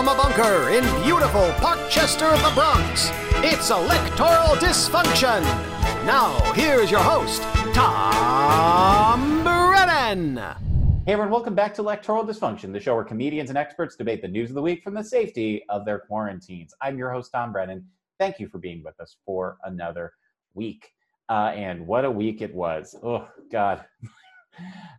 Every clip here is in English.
From a bunker in beautiful Parkchester, the Bronx, it's Electoral Dysfunction. Now, here's your host, Tom Brennan. Hey everyone, welcome back to Electoral Dysfunction, the show where comedians and experts debate the news of the week from the safety of their quarantines. I'm your host, Tom Brennan. Thank you for being with us for another week. And what a week it was. Oh, God.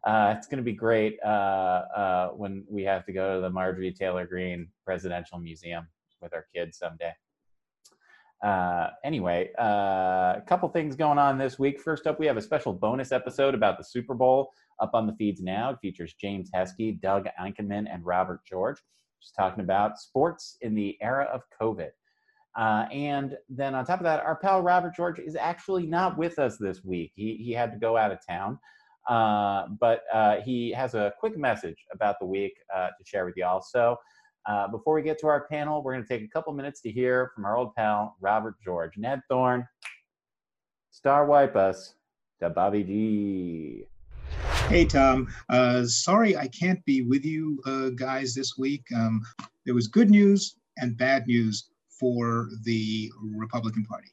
It's going to be great when we have to go to the Marjorie Taylor Greene Presidential Museum with our kids someday. Anyway, a couple things going on this week. First up, we have a special bonus episode about the Super Bowl up on the feeds now. It features James Heskey, Doug Ankerman, and Robert George. Just talking about sports in the era of COVID. And then on top of that, our pal Robert George is actually not with us this week. He had to go out of town. But he has a quick message about the week to share with y'all. So before we get to our panel, we're going to take a couple minutes to hear from our old pal, Robert George. Ned Thorne, star wipe us to Bobby D. Hey, Tom. Sorry I can't be with you guys this week. There was good news and bad news for the Republican Party.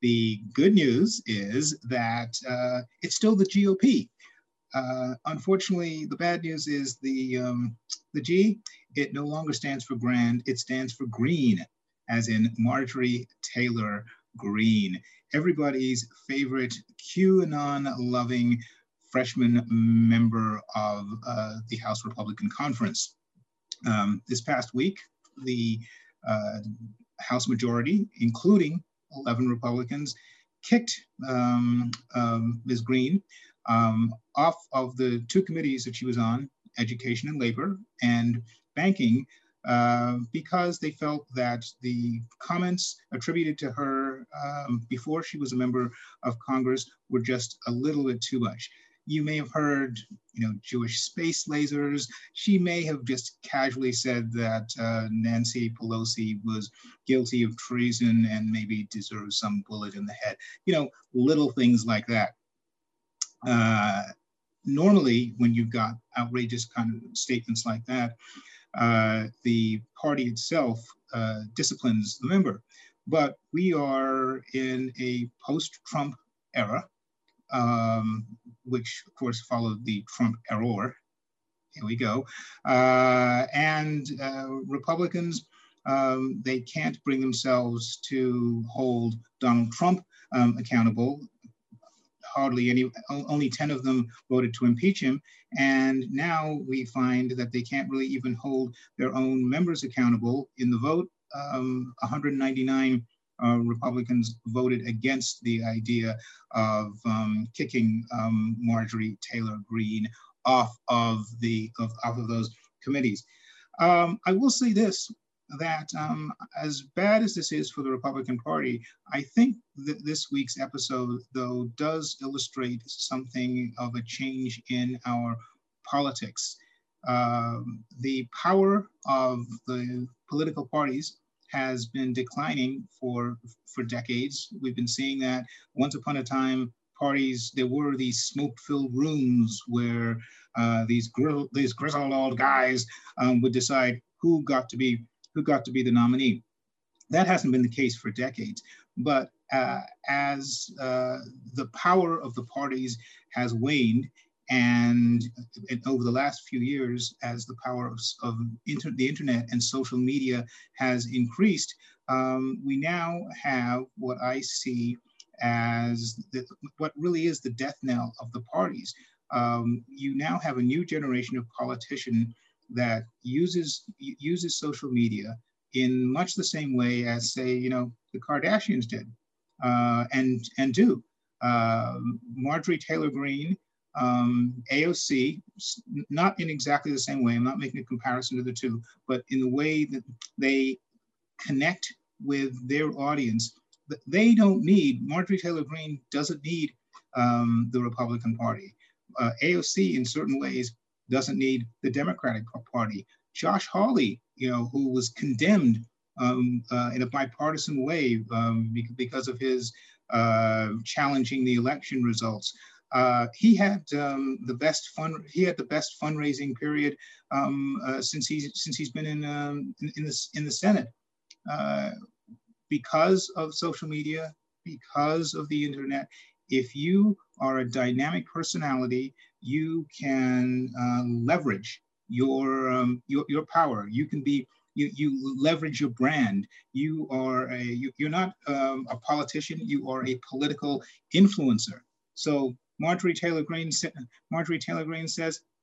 The good news is that it's still the GOP. Unfortunately, the bad news is the G, it no longer stands for grand, it stands for green, as in Marjorie Taylor Greene, everybody's favorite QAnon-loving freshman member of the House Republican Conference. This past week, the House majority, including 11 Republicans, kicked Ms. Greene off of the two committees that she was on, Education and Labor and Banking, because they felt that the comments attributed to her before she was a member of Congress were just a little bit too much. You may have heard, Jewish space lasers. She may have just casually said that Nancy Pelosi was guilty of treason and maybe deserves some bullet in the head. Little things like that. Normally, when you've got outrageous kind of statements like that, the party itself disciplines the member. But we are in a post-Trump era, which of course followed the Trump error. Here we go. And Republicans, they can't bring themselves to hold Donald Trump accountable. Only 10 of them voted to impeach him. And now we find that they can't really even hold their own members accountable in the vote. 199 Republicans voted against the idea of kicking Marjorie Taylor Greene off of those committees. I will say this, that as bad as this is for the Republican Party, I think that this week's episode, though, does illustrate something of a change in our politics. The power of the political parties has been declining for decades. We've been seeing that. Once upon a time, parties, there were these smoke-filled rooms where these grizzled old guys would decide who got to be the nominee. That hasn't been the case for decades. But as the power of the parties has waned, and over the last few years, as the power of the internet and social media has increased, we now have what I see as what really is the death knell of the parties. You now have a new generation of politician that uses social media in much the same way as, say, the Kardashians did and do. Marjorie Taylor Greene, AOC, not in exactly the same way, I'm not making a comparison to the two, but in the way that they connect with their audience. They don't need, Marjorie Taylor Greene doesn't need the Republican Party. AOC in certain ways doesn't need the Democratic Party. Josh Hawley, who was condemned in a bipartisan way because of his challenging the election results. He had the best fundraising period since he's been in the Senate because of social media, because of the internet. If you are a dynamic personality, you can leverage your power. You can be you leverage your brand. You are you're not a politician. You are a political influencer. So Marjorie Taylor Greene says,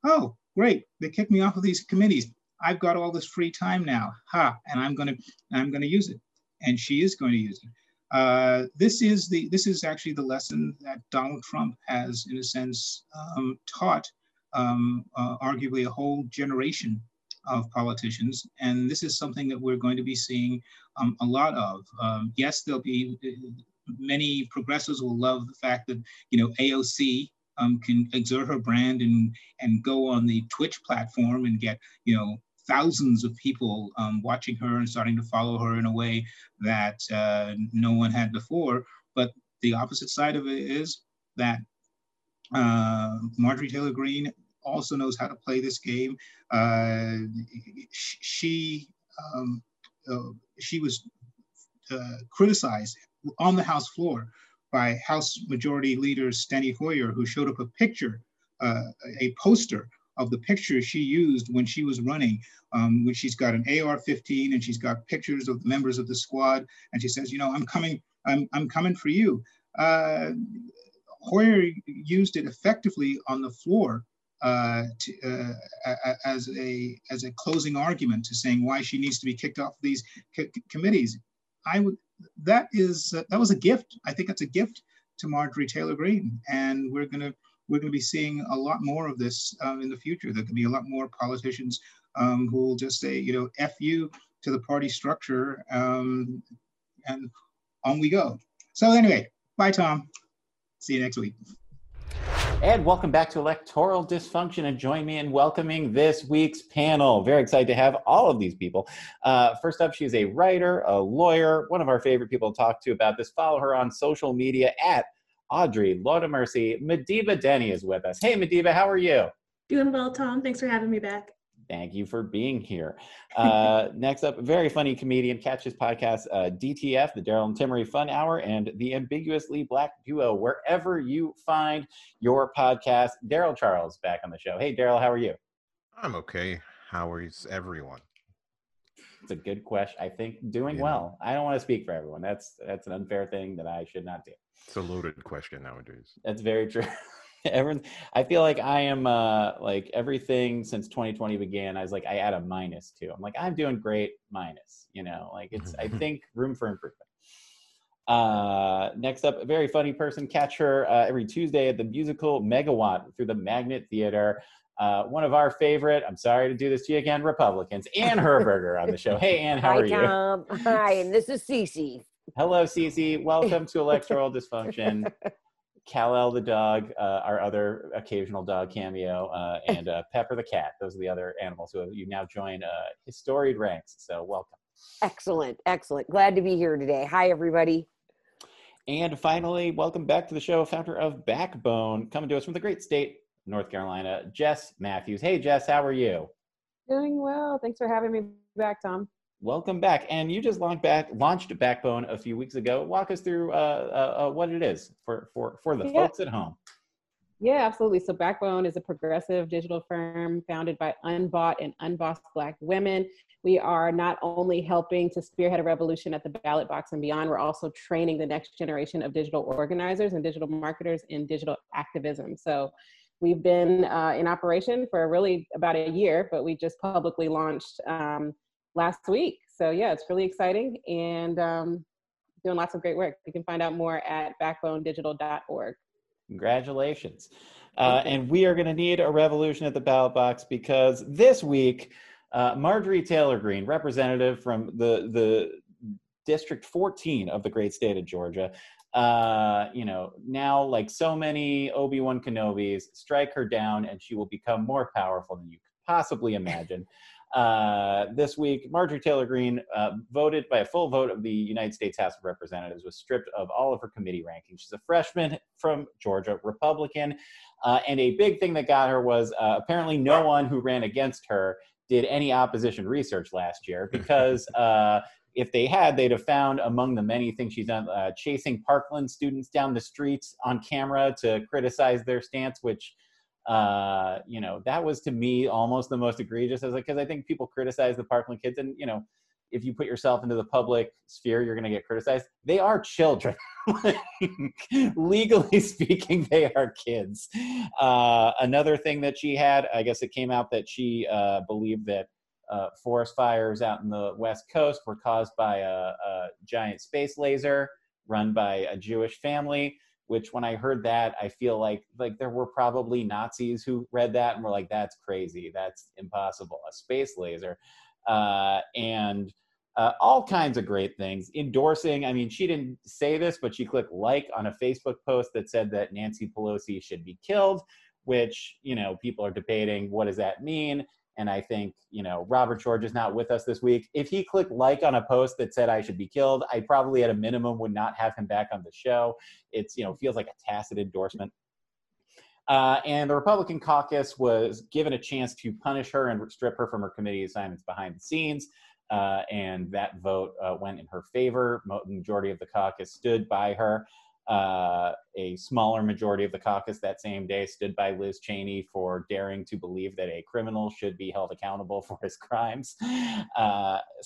"Oh, great! They kicked me off of these committees. I've got all this free time now, ha! And I'm gonna use it." And she is going to use it. This is actually the lesson that Donald Trump has, in a sense, taught arguably a whole generation of politicians, and this is something that we're going to be seeing a lot of. Yes, there'll be many progressives will love the fact that AOC can exert her brand and go on the Twitch platform and get thousands of people watching her and starting to follow her in a way that no one had before. But the opposite side of it is that Marjorie Taylor Greene also knows how to play this game. She was criticized on the House floor by House Majority Leader Steny Hoyer, who showed up a picture, a poster of the picture she used when she was running, when she's got an AR-15 and she's got pictures of the members of the squad, and she says, I'm coming for you. Hoyer used it effectively on the floor as a closing argument to saying why she needs to be kicked off these committees. That was a gift. I think that's a gift to Marjorie Taylor Greene, and we're going to be seeing a lot more of this in the future. There could be a lot more politicians who will just say, F you to the party structure, and on we go. So anyway, bye, Tom. See you next week. And welcome back to Electoral Dysfunction, and join me in welcoming this week's panel. Very excited to have all of these people. First up, she's a writer, a lawyer, one of our favorite people to talk to about this. Follow her on social media at Audrey Lord of Mercy. Madiba Denny is with us. Hey, Madiba, how are you? Doing well, Tom. Thanks for having me back. Thank you for being here. Next up, very funny comedian. Catch his podcast, DTF, the Daryl and Timory Fun Hour, and the ambiguously black duo, wherever you find your podcast. Daryl Charles back on the show. Hey, Daryl, how are you? I'm okay. How is everyone? It's a good question. I think doing well. I don't want to speak for everyone. That's an unfair thing that I should not do. It's a loaded question nowadays. That's very true. Everyone, I feel like I am like everything since 2020 began, I was like, I add a minus to. I'm like, I'm doing great minus, like it's, I think, room for improvement. Next up, a very funny person. Catch her every Tuesday at the musical Megawatt through the Magnet Theater. One of our favorite, I'm sorry to do this to you again, Republicans, Ann Herberger on the show. Hey, Ann, how are you? Hi, and this is Cece. Hello, Cece. Welcome to Electoral Dysfunction. Kal-El the dog, our other occasional dog cameo, and Pepper the cat. Those are the other animals who you now join historied ranks. So welcome. Excellent, excellent. Glad to be here today. Hi, everybody. And finally, welcome back to the show, founder of Backbone, coming to us from the great state, North Carolina, Jess Matthews. Hey, Jess, how are you? Doing well. Thanks for having me back, Tom. Welcome back. And you just launched Backbone a few weeks ago. Walk us through what it is for the folks at home. Yeah, absolutely. So Backbone is a progressive digital firm founded by unbought and unbossed Black women. We are not only helping to spearhead a revolution at the ballot box and beyond, we're also training the next generation of digital organizers and digital marketers in digital activism. So we've been in operation for really about a year, but we just publicly launched last week. So yeah, it's really exciting and doing lots of great work. You can find out more at BackboneDigital.org. Congratulations. And we are gonna need a revolution at the ballot box, because this week, Marjorie Taylor Greene, representative from the District 14 of the great state of Georgia, now like so many Obi-Wan Kenobis, strike her down and she will become more powerful than you could possibly imagine. This week, Marjorie Taylor Greene voted by a full vote of the United States House of Representatives, was stripped of all of her committee rankings. She's a freshman from Georgia, Republican. And a big thing that got her was apparently no one who ran against her did any opposition research last year, because if they had, they'd have found among the many things she's done, chasing Parkland students down the streets on camera to criticize their stance, which you know, that was to me almost the most egregious. I was like, because I think people criticize the Parkland kids, and you know, if you put yourself into the public sphere, you're going to get criticized. They are children. Legally speaking, they are kids. Another thing that she had, I guess it came out that she believed that forest fires out in the West Coast were caused by a giant space laser run by a Jewish family, which when I heard that, I feel like there were probably Nazis who read that and were like, that's crazy, that's impossible, a space laser. And all kinds of great things. Endorsing, I mean, she didn't say this, but she clicked like on a Facebook post that said that Nancy Pelosi should be killed, which, you know, people are debating, what does that mean? And I think, you know, Robert George is not with us this week. If he clicked like on a post that said I should be killed, I probably at a minimum would not have him back on the show. It's, you know, feels like a tacit endorsement. And the Republican caucus was given a chance to punish her and strip her from her committee assignments behind the scenes. And that vote went in her favor. Majority of the caucus stood by her. A smaller majority of the caucus that same day stood by Liz Cheney for daring to believe that a criminal should be held accountable for his crimes.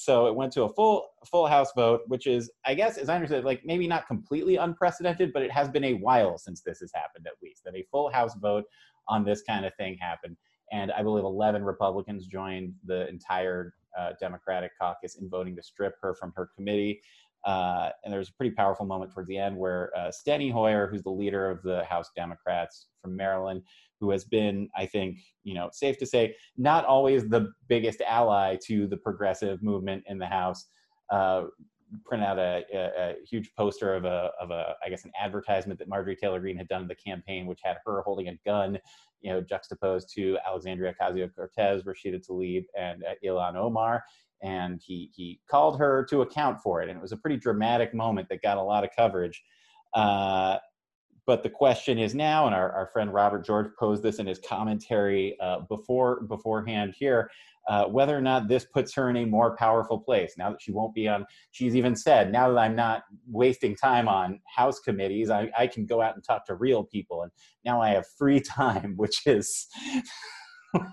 So it went to a full House vote, which is, I guess, as I understood, like maybe not completely unprecedented, but it has been a while since this has happened, at least, that a full House vote on this kind of thing happened. And I believe 11 Republicans joined the entire Democratic caucus in voting to strip her from her committee. And there was a pretty powerful moment towards the end where Steny Hoyer, who's the leader of the House Democrats from Maryland, who has been, I think, you know, safe to say, not always the biggest ally to the progressive movement in the House, print out a huge poster of a I guess an advertisement that Marjorie Taylor Greene had done in the campaign, which had her holding a gun, you know, juxtaposed to Alexandria Ocasio-Cortez, Rashida Tlaib, and Ilhan Omar. And he called her to account for it. And it was a pretty dramatic moment that got a lot of coverage. But the question is now, and our friend Robert George posed this in his commentary beforehand here, whether or not this puts her in a more powerful place now that she won't be on, she's even said, now that I'm not wasting time on House committees, I can go out and talk to real people. And now I have free time, which is...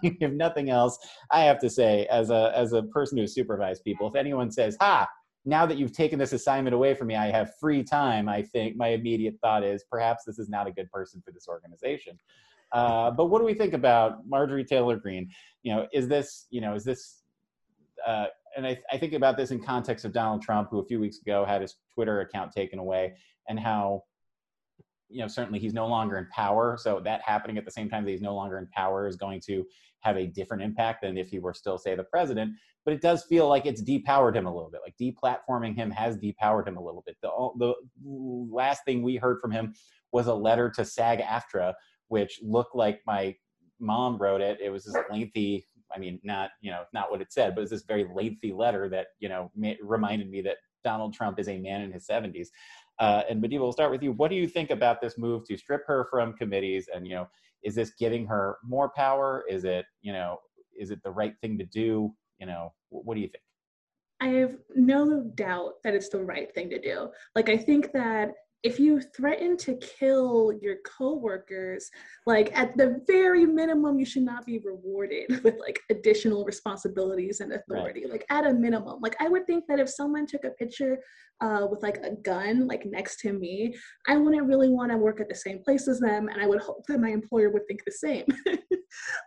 if nothing else, I have to say, as a person who supervised people, if anyone says, ha, now that you've taken this assignment away from me, I have free time, I think my immediate thought is perhaps this is not a good person for this organization. But what do we think about Marjorie Taylor Greene? You know, is this, and I think about this in context of Donald Trump, who a few weeks ago had his Twitter account taken away, and how, you know, certainly he's no longer in power. So that happening at the same time that he's no longer in power is going to have a different impact than if he were still, say, the president. But it does feel like it's depowered him a little bit, like deplatforming him has depowered him a little bit. The last thing we heard from him was a letter to SAG-AFTRA, which looked like my mom wrote it. It was this lengthy, I mean, not, you know, not what it said, but it was this very lengthy letter that, you know, reminded me that Donald Trump is a man in his 70s. And Madiba, we'll start with you. What do you think about this move to strip her from committees? And, you know, is this giving her more power? Is it, you know, is it the right thing to do? You know, what do you think? I have no doubt that it's the right thing to do. Like, I think that if you threaten to kill your coworkers, like at the very minimum, you should not be rewarded with like additional responsibilities and authority, right? Like at a minimum. Like I would think that if someone took a picture with like a gun, like next to me, I wouldn't really want to work at the same place as them. And I would hope that my employer would think the same.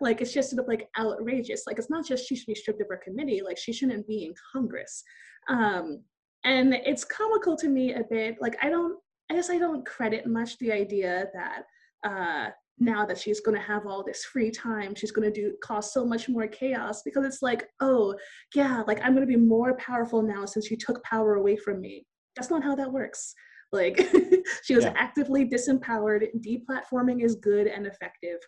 Like, it's just sort of like outrageous. Like, it's not just she should be stripped of her committee, like she shouldn't be in Congress. And it's comical to me a bit. Like, I guess I don't credit much the idea that now that she's going to have all this free time, she's going to cause so much more chaos, because it's like, oh yeah, like I'm going to be more powerful now since you took power away from me. That's not how that works. Like, she was actively disempowered. Deplatforming is good and effective.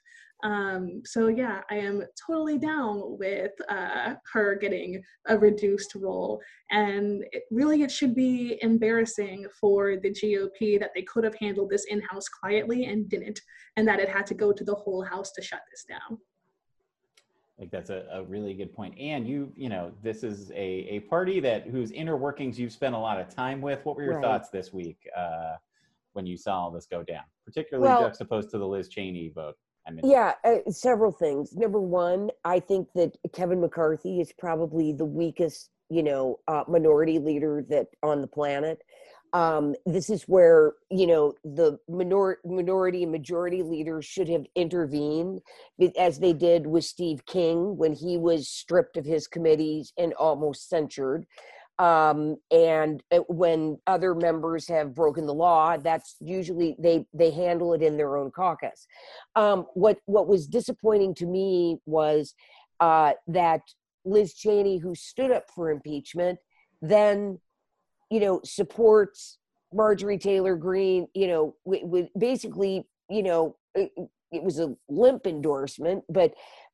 So yeah, I am totally down with her getting a reduced role. And it should be embarrassing for the GOP that they could have handled this in-house quietly and didn't, and that it had to go to the whole House to shut this down. Like, that's a really good point. And you know, this is a party that whose inner workings you've spent a lot of time with. What were your thoughts this week when you saw all this go down, particularly juxtaposed to the Liz Cheney vote? Several things. Number one, I think that Kevin McCarthy is probably the weakest, minority leader that on the planet. This is where, the minority and majority leaders should have intervened, as they did with Steve King when he was stripped of his committees and almost censured. And when other members have broken the law, that's usually they handle it in their own caucus. What was disappointing to me was that Liz Cheney, who stood up for impeachment, then supports Marjorie Taylor Greene, basically, it was a limp endorsement,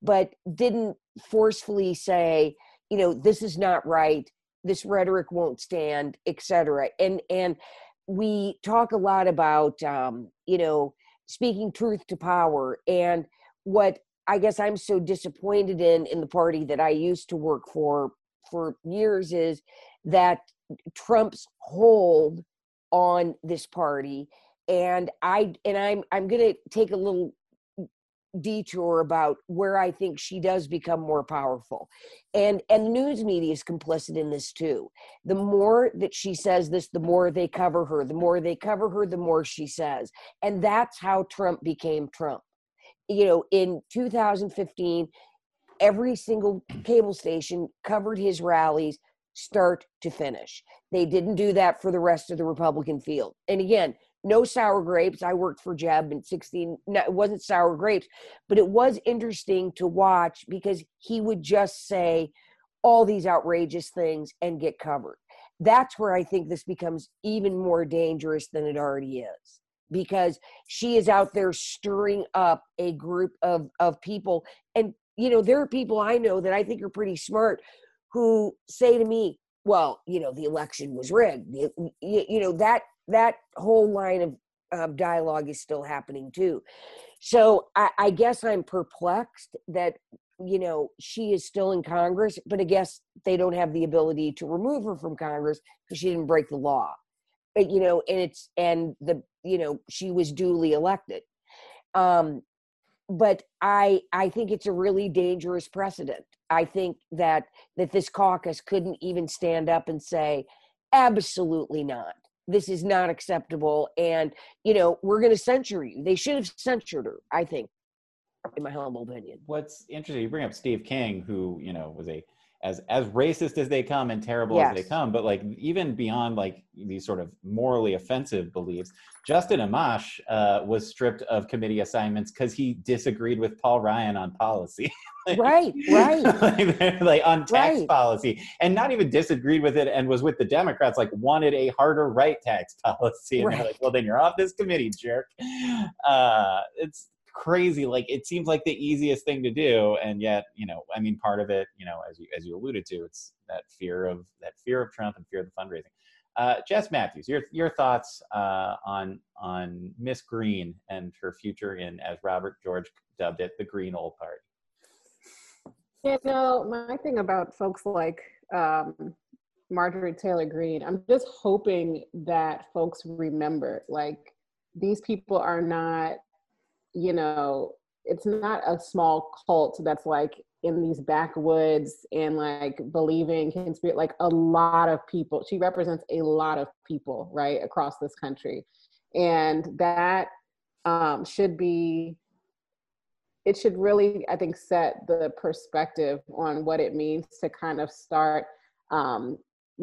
but didn't forcefully say, this is not right, this rhetoric won't stand, et cetera. And we talk a lot about, speaking truth to power. And what I guess I'm so disappointed in the party that I used to work for years is that Trump's hold on this party. And I'm going to take a little detour about where I think she does become more powerful. And the news media is complicit in this too. The more that she says this, the more they cover her. The more they cover her, the more she says. And that's how Trump became Trump. In 2015, every single cable station covered his rallies start to finish. They didn't do that for the rest of the Republican field. And again, no sour grapes. I worked for Jeb in 2016. No, it wasn't sour grapes, but it was interesting to watch because he would just say all these outrageous things and get covered. That's where I think this becomes even more dangerous than it already is, because she is out there stirring up a group of people. And, there are people I know that I think are pretty smart who say to me, well, the election was rigged. That whole line of dialogue is still happening too. So I guess I'm perplexed that, she is still in Congress, but I guess they don't have the ability to remove her from Congress because she didn't break the law. But, she was duly elected. But I think it's a really dangerous precedent. I think that this caucus couldn't even stand up and say, absolutely not. This is not acceptable. And, we're going to censure you. They should have censured her, I think, in my humble opinion. What's interesting, you bring up Steve King, who, was as racist as they come and terrible as they come, but like even beyond like these sort of morally offensive beliefs, Justin Amash was stripped of committee assignments because he disagreed with Paul Ryan on policy. On tax policy, and not even disagreed with it and was with the Democrats, like wanted a harder right tax policy. And they're like, well, then you're off this committee, jerk. It's crazy. Like, it seems like the easiest thing to do, and yet part of it, as you alluded to, it's that fear of Trump and fear of the fundraising. Jess Matthews, your thoughts on Miss Green and her future in, as Robert George dubbed it, the Green Old Party. My thing about folks like Marjorie Taylor Greene, I'm just hoping that folks remember, like, these people are not, it's not a small cult that's like in these backwoods and like believing conspiracy. Like, a lot of people, she represents a lot of people, right, across this country. And that should really, I think, set the perspective on what it means to kind of start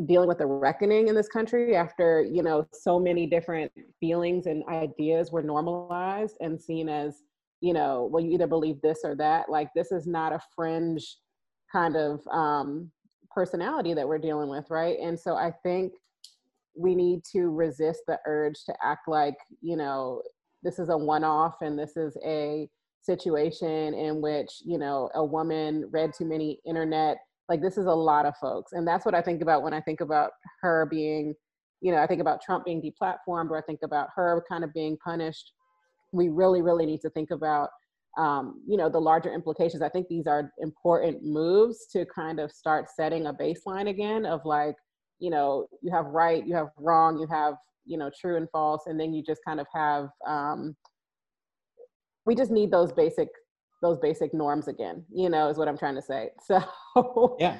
dealing with the reckoning in this country after, so many different feelings and ideas were normalized and seen as, well, you either believe this or that. Like, this is not a fringe kind of personality that we're dealing with, right? And so I think we need to resist the urge to act like, you know, this is a one-off and this is a situation in which, you know, a woman read too many internet. Like, this is a lot of folks. And that's what I think about when I think about her being, you know, I think about Trump being deplatformed, or I think about her kind of being punished. We really, really need to think about, you know, the larger implications. I think these are important moves to kind of start setting a baseline again of like, you know, you have right, you have wrong, you have, you know, true and false. And then you just kind of have, we just need those basic norms again, you know, is what I'm trying to say. So, yeah.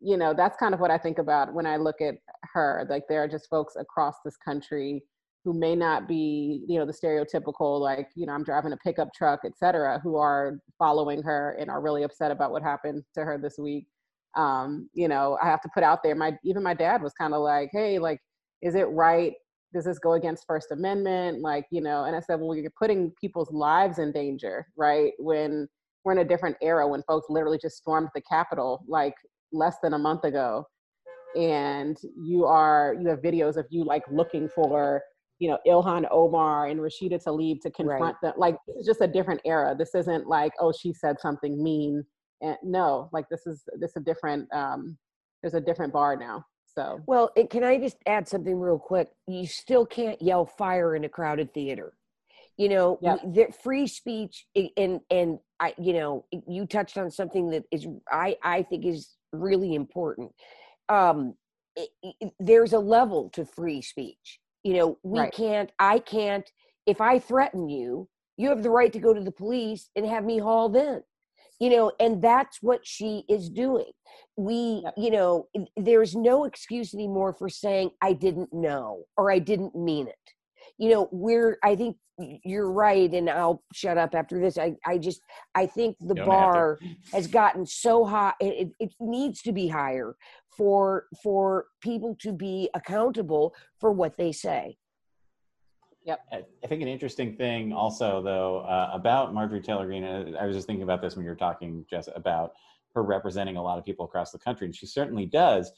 You know, that's kind of what I think about when I look at her. Like, there are just folks across this country who may not be, you know, the stereotypical, like, you know, I'm driving a pickup truck, et cetera, who are following her and are really upset about what happened to her this week. You know, I have to put out there, even my dad was kind of like, hey, like, is it right? Does this go against First Amendment? Like, you know, and I said, well, you're putting people's lives in danger, right? When we're in a different era, when folks literally just stormed the Capitol, like, less than a month ago. And you have videos of you, like, looking for, you know, Ilhan Omar and Rashida Tlaib to confront them. Like, this is just a different era. This isn't like, oh, she said something mean. And no, like, this is a different, there's a different bar now. So. Well, can I just add something real quick? You still can't yell fire in a crowded theater. You know, free speech, and I, you know, you touched on something that is, I think is really important. There's a level to free speech. You know, we can't, I can't, if I threaten you, you have the right to go to the police and have me hauled in. You know, and that's what she is doing. We, you know, there's no excuse anymore for saying, I didn't know, or I didn't mean it. You know, I think you're right. And I'll shut up after this. I think the bar has gotten so high. It needs to be higher for people to be accountable for what they say. Yep. I think an interesting thing also, though, about Marjorie Taylor Greene, I was just thinking about this when you were talking, Jess, about her representing a lot of people across the country, and she certainly does.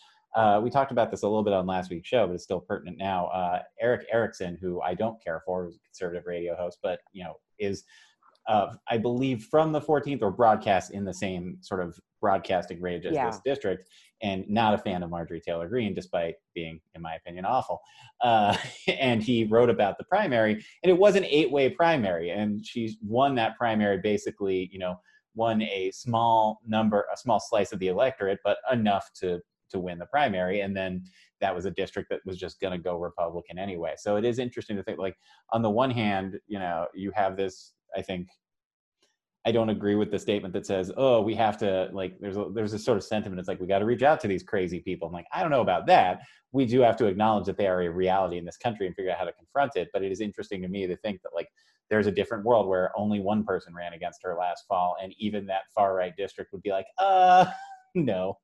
We talked about this a little bit on last week's show, but it's still pertinent now. Eric Erickson, who I don't care for, who's a conservative radio host, but, you know, is, I believe, from the 14th or broadcasts in the same sort of broadcasting range as this district, and not a fan of Marjorie Taylor Greene, despite being, in my opinion, awful. And he wrote about the primary, and it was an 8-way primary, and she won that primary basically, you know, won a small slice of the electorate, but enough to win the primary. And then that was a district that was just going to go Republican anyway. So it is interesting to think, like, on the one hand, you know, you have this, I think, I don't agree with the statement that says, oh, we have to, like, there's this sort of sentiment. It's like, we got to reach out to these crazy people. I'm like, I don't know about that. We do have to acknowledge that they are a reality in this country and figure out how to confront it. But it is interesting to me to think that, like, there's a different world where only one person ran against her last fall. And even that far right district would be like, no.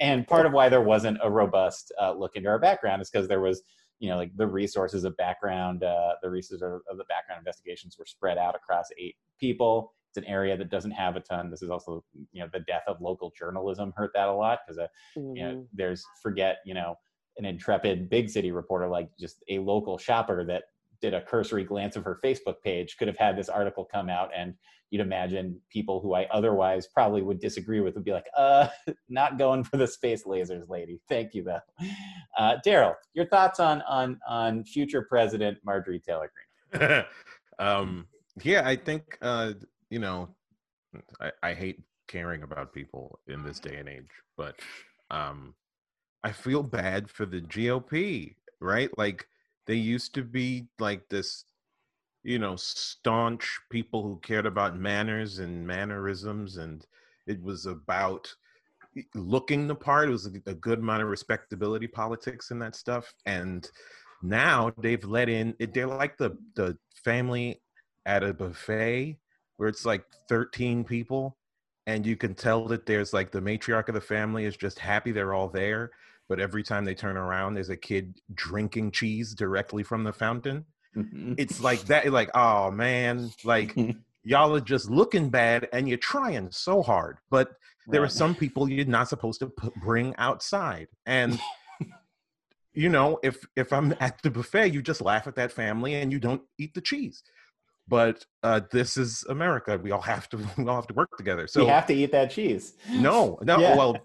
And part of why there wasn't a robust look into her background is because there was, you know, like, the resources of the background investigations were spread out across 8 people. It's an area that doesn't have a ton. This is also, you know, the death of local journalism hurt that a lot because, you know, an intrepid big city reporter, like, just a local shopper that did a cursory glance of her Facebook page could have had this article come out, and you'd imagine people who I otherwise probably would disagree with would be like, not going for the space lasers, lady. Thank you, though. Daryl, your thoughts on future President Marjorie Taylor Greene? I think, you know, I hate caring about people in this day and age, but I feel bad for the GOP, right? Like, they used to be like this, you know, staunch people who cared about manners and mannerisms, and it was about looking the part. It was a good amount of respectability politics and that stuff. And now they've let in, they're like the family at a buffet where it's like 13 people, and you can tell that there's, like, the matriarch of the family is just happy they're all there. But every time they turn around, there's a kid drinking cheese directly from the fountain. Mm-hmm. It's like that, like, oh, man, like, y'all are just looking bad and you're trying so hard. But there are some people you're not supposed to bring outside. And you know, if I'm at the buffet, you just laugh at that family and you don't eat the cheese. But this is America. We all have to work together. So we have to eat that cheese. No. Yeah. Well,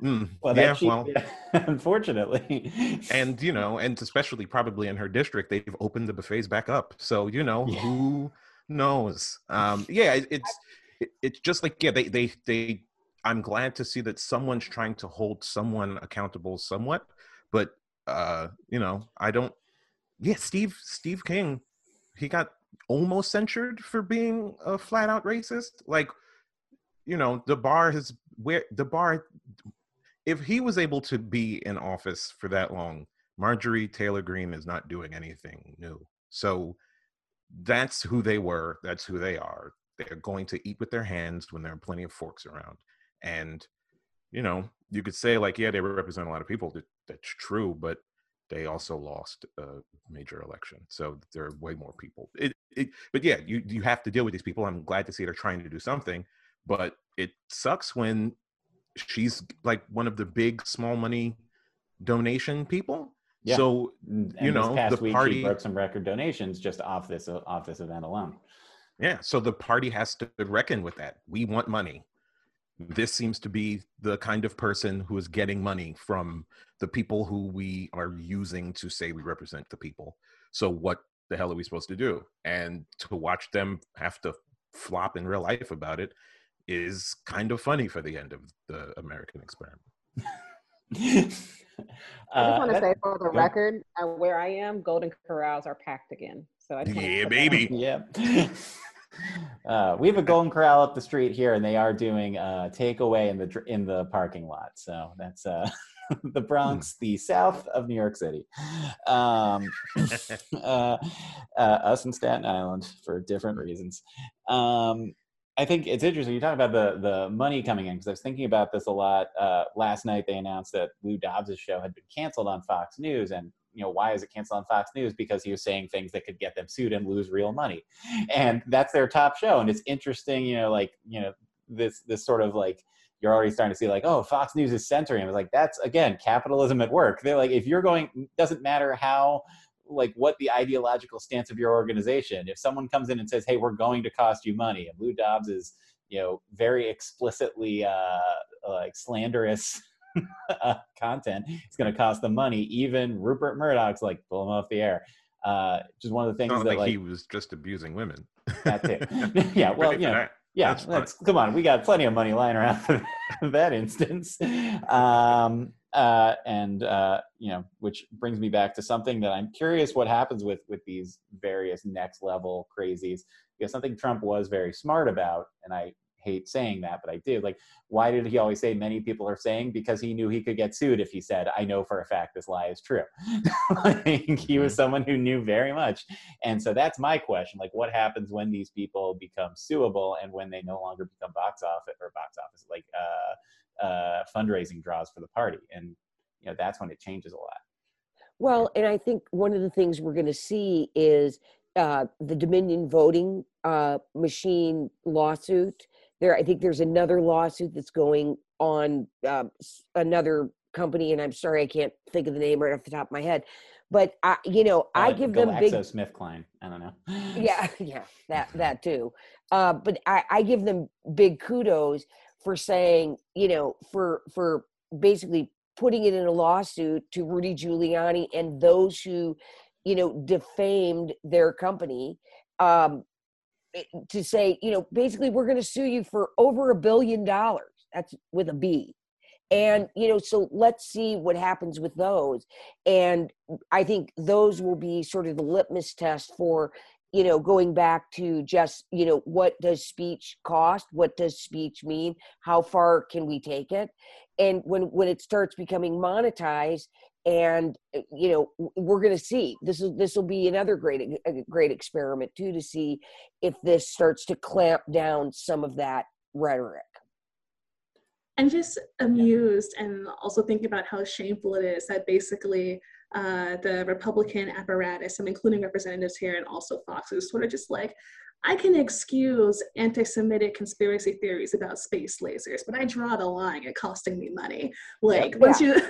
unfortunately. And you know, and especially probably in her district, they've opened the buffets back up. So you know, who knows? It's just like they. I'm glad to see that someone's trying to hold someone accountable somewhat, but you know, I don't. Yeah, Steve King, he got almost censured for being a flat out racist. Like, you know, if he was able to be in office for that long, Marjorie Taylor Greene is not doing anything new. So that's who they were. That's who they are. They're going to eat with their hands when there are plenty of forks around. And, you know, you could say like, yeah, they represent a lot of people. That's true. But they also lost a major election. So there are way more people. But yeah, you have to deal with these people. I'm glad to see they're trying to do something, but it sucks when she's like one of the big small money donation people. Yeah. So, this past week she broke some record donations just off this event alone. Yeah. So the party has to reckon with that. We want money. This seems to be the kind of person who is getting money from the people who we are using to say we represent the people. So what the hell are we supposed to do? And to watch them have to flop in real life about it is kind of funny for the end of the American experiment. I just want to say, for the record, where I am, Golden Corrals are packed again. So I just baby. Yeah. We have a Golden Corral up the street here, and they are doing takeaway in the parking lot. So that's the Bronx, the south of New York City. Us in Staten Island for different reasons. I think it's interesting you talk about the money coming in, because I was thinking about this a lot. Last night they announced that Lou Dobbs' show had been canceled on Fox News, and you know, why is it canceled on Fox News? Because he was saying things that could get them sued and lose real money. And that's their top show. And it's interesting, you know, like, you know, this sort of like, you're already starting to see like, oh, Fox News is censoring. I was like, that's again, capitalism at work. They're like, if you're going, doesn't matter how, like what the ideological stance of your organization, if someone comes in and says, hey, we're going to cost you money. And Lou Dobbs is, you know, very explicitly like slanderous content, it's going to cost them money. Even Rupert Murdoch's like, pull him off the air. Just one of the things that like he was just abusing women. That's it. Yeah, well, you know, yeah, that's, come on, we got plenty of money lying around for that instance. You know, which brings me back to something that I'm curious what happens with these various next level crazies, because something Trump was very smart about, and I hate saying that, but I do. Like, why did he always say many people are saying? Because he knew he could get sued if he said, I know for a fact this lie is true. Like, he was someone who knew very much. And so that's my question. Like, what happens when these people become suable and when they no longer become box office, like fundraising draws for the party? And, you know, that's when it changes a lot. Well, and I think one of the things we're going to see is the Dominion voting machine lawsuit. There, I think there's another lawsuit that's going on, another company, and I'm sorry I can't think of the name right off the top of my head. But I give them big. GlaxoSmithKline. I don't know. Yeah, that too. But I give them big kudos for saying, you know, for basically putting it in a lawsuit to Rudy Giuliani and those who, you know, defamed their company. To say, you know, basically we're going to sue you for over $1 billion. That's with a B. And, you know, so let's see what happens with those. And I think those will be sort of the litmus test for, you know, going back to just, you know, what does speech cost? What does speech mean? How far can we take it? And when it starts becoming monetized, and, you know, we're going to see, this will be another great experiment too, to see if this starts to clamp down some of that rhetoric. I'm just amused and also thinking about how shameful it is that basically the Republican apparatus, and including representatives here and also Fox, is sort of just like, I can excuse anti-Semitic conspiracy theories about space lasers, but I draw the line at costing me money. Like, once you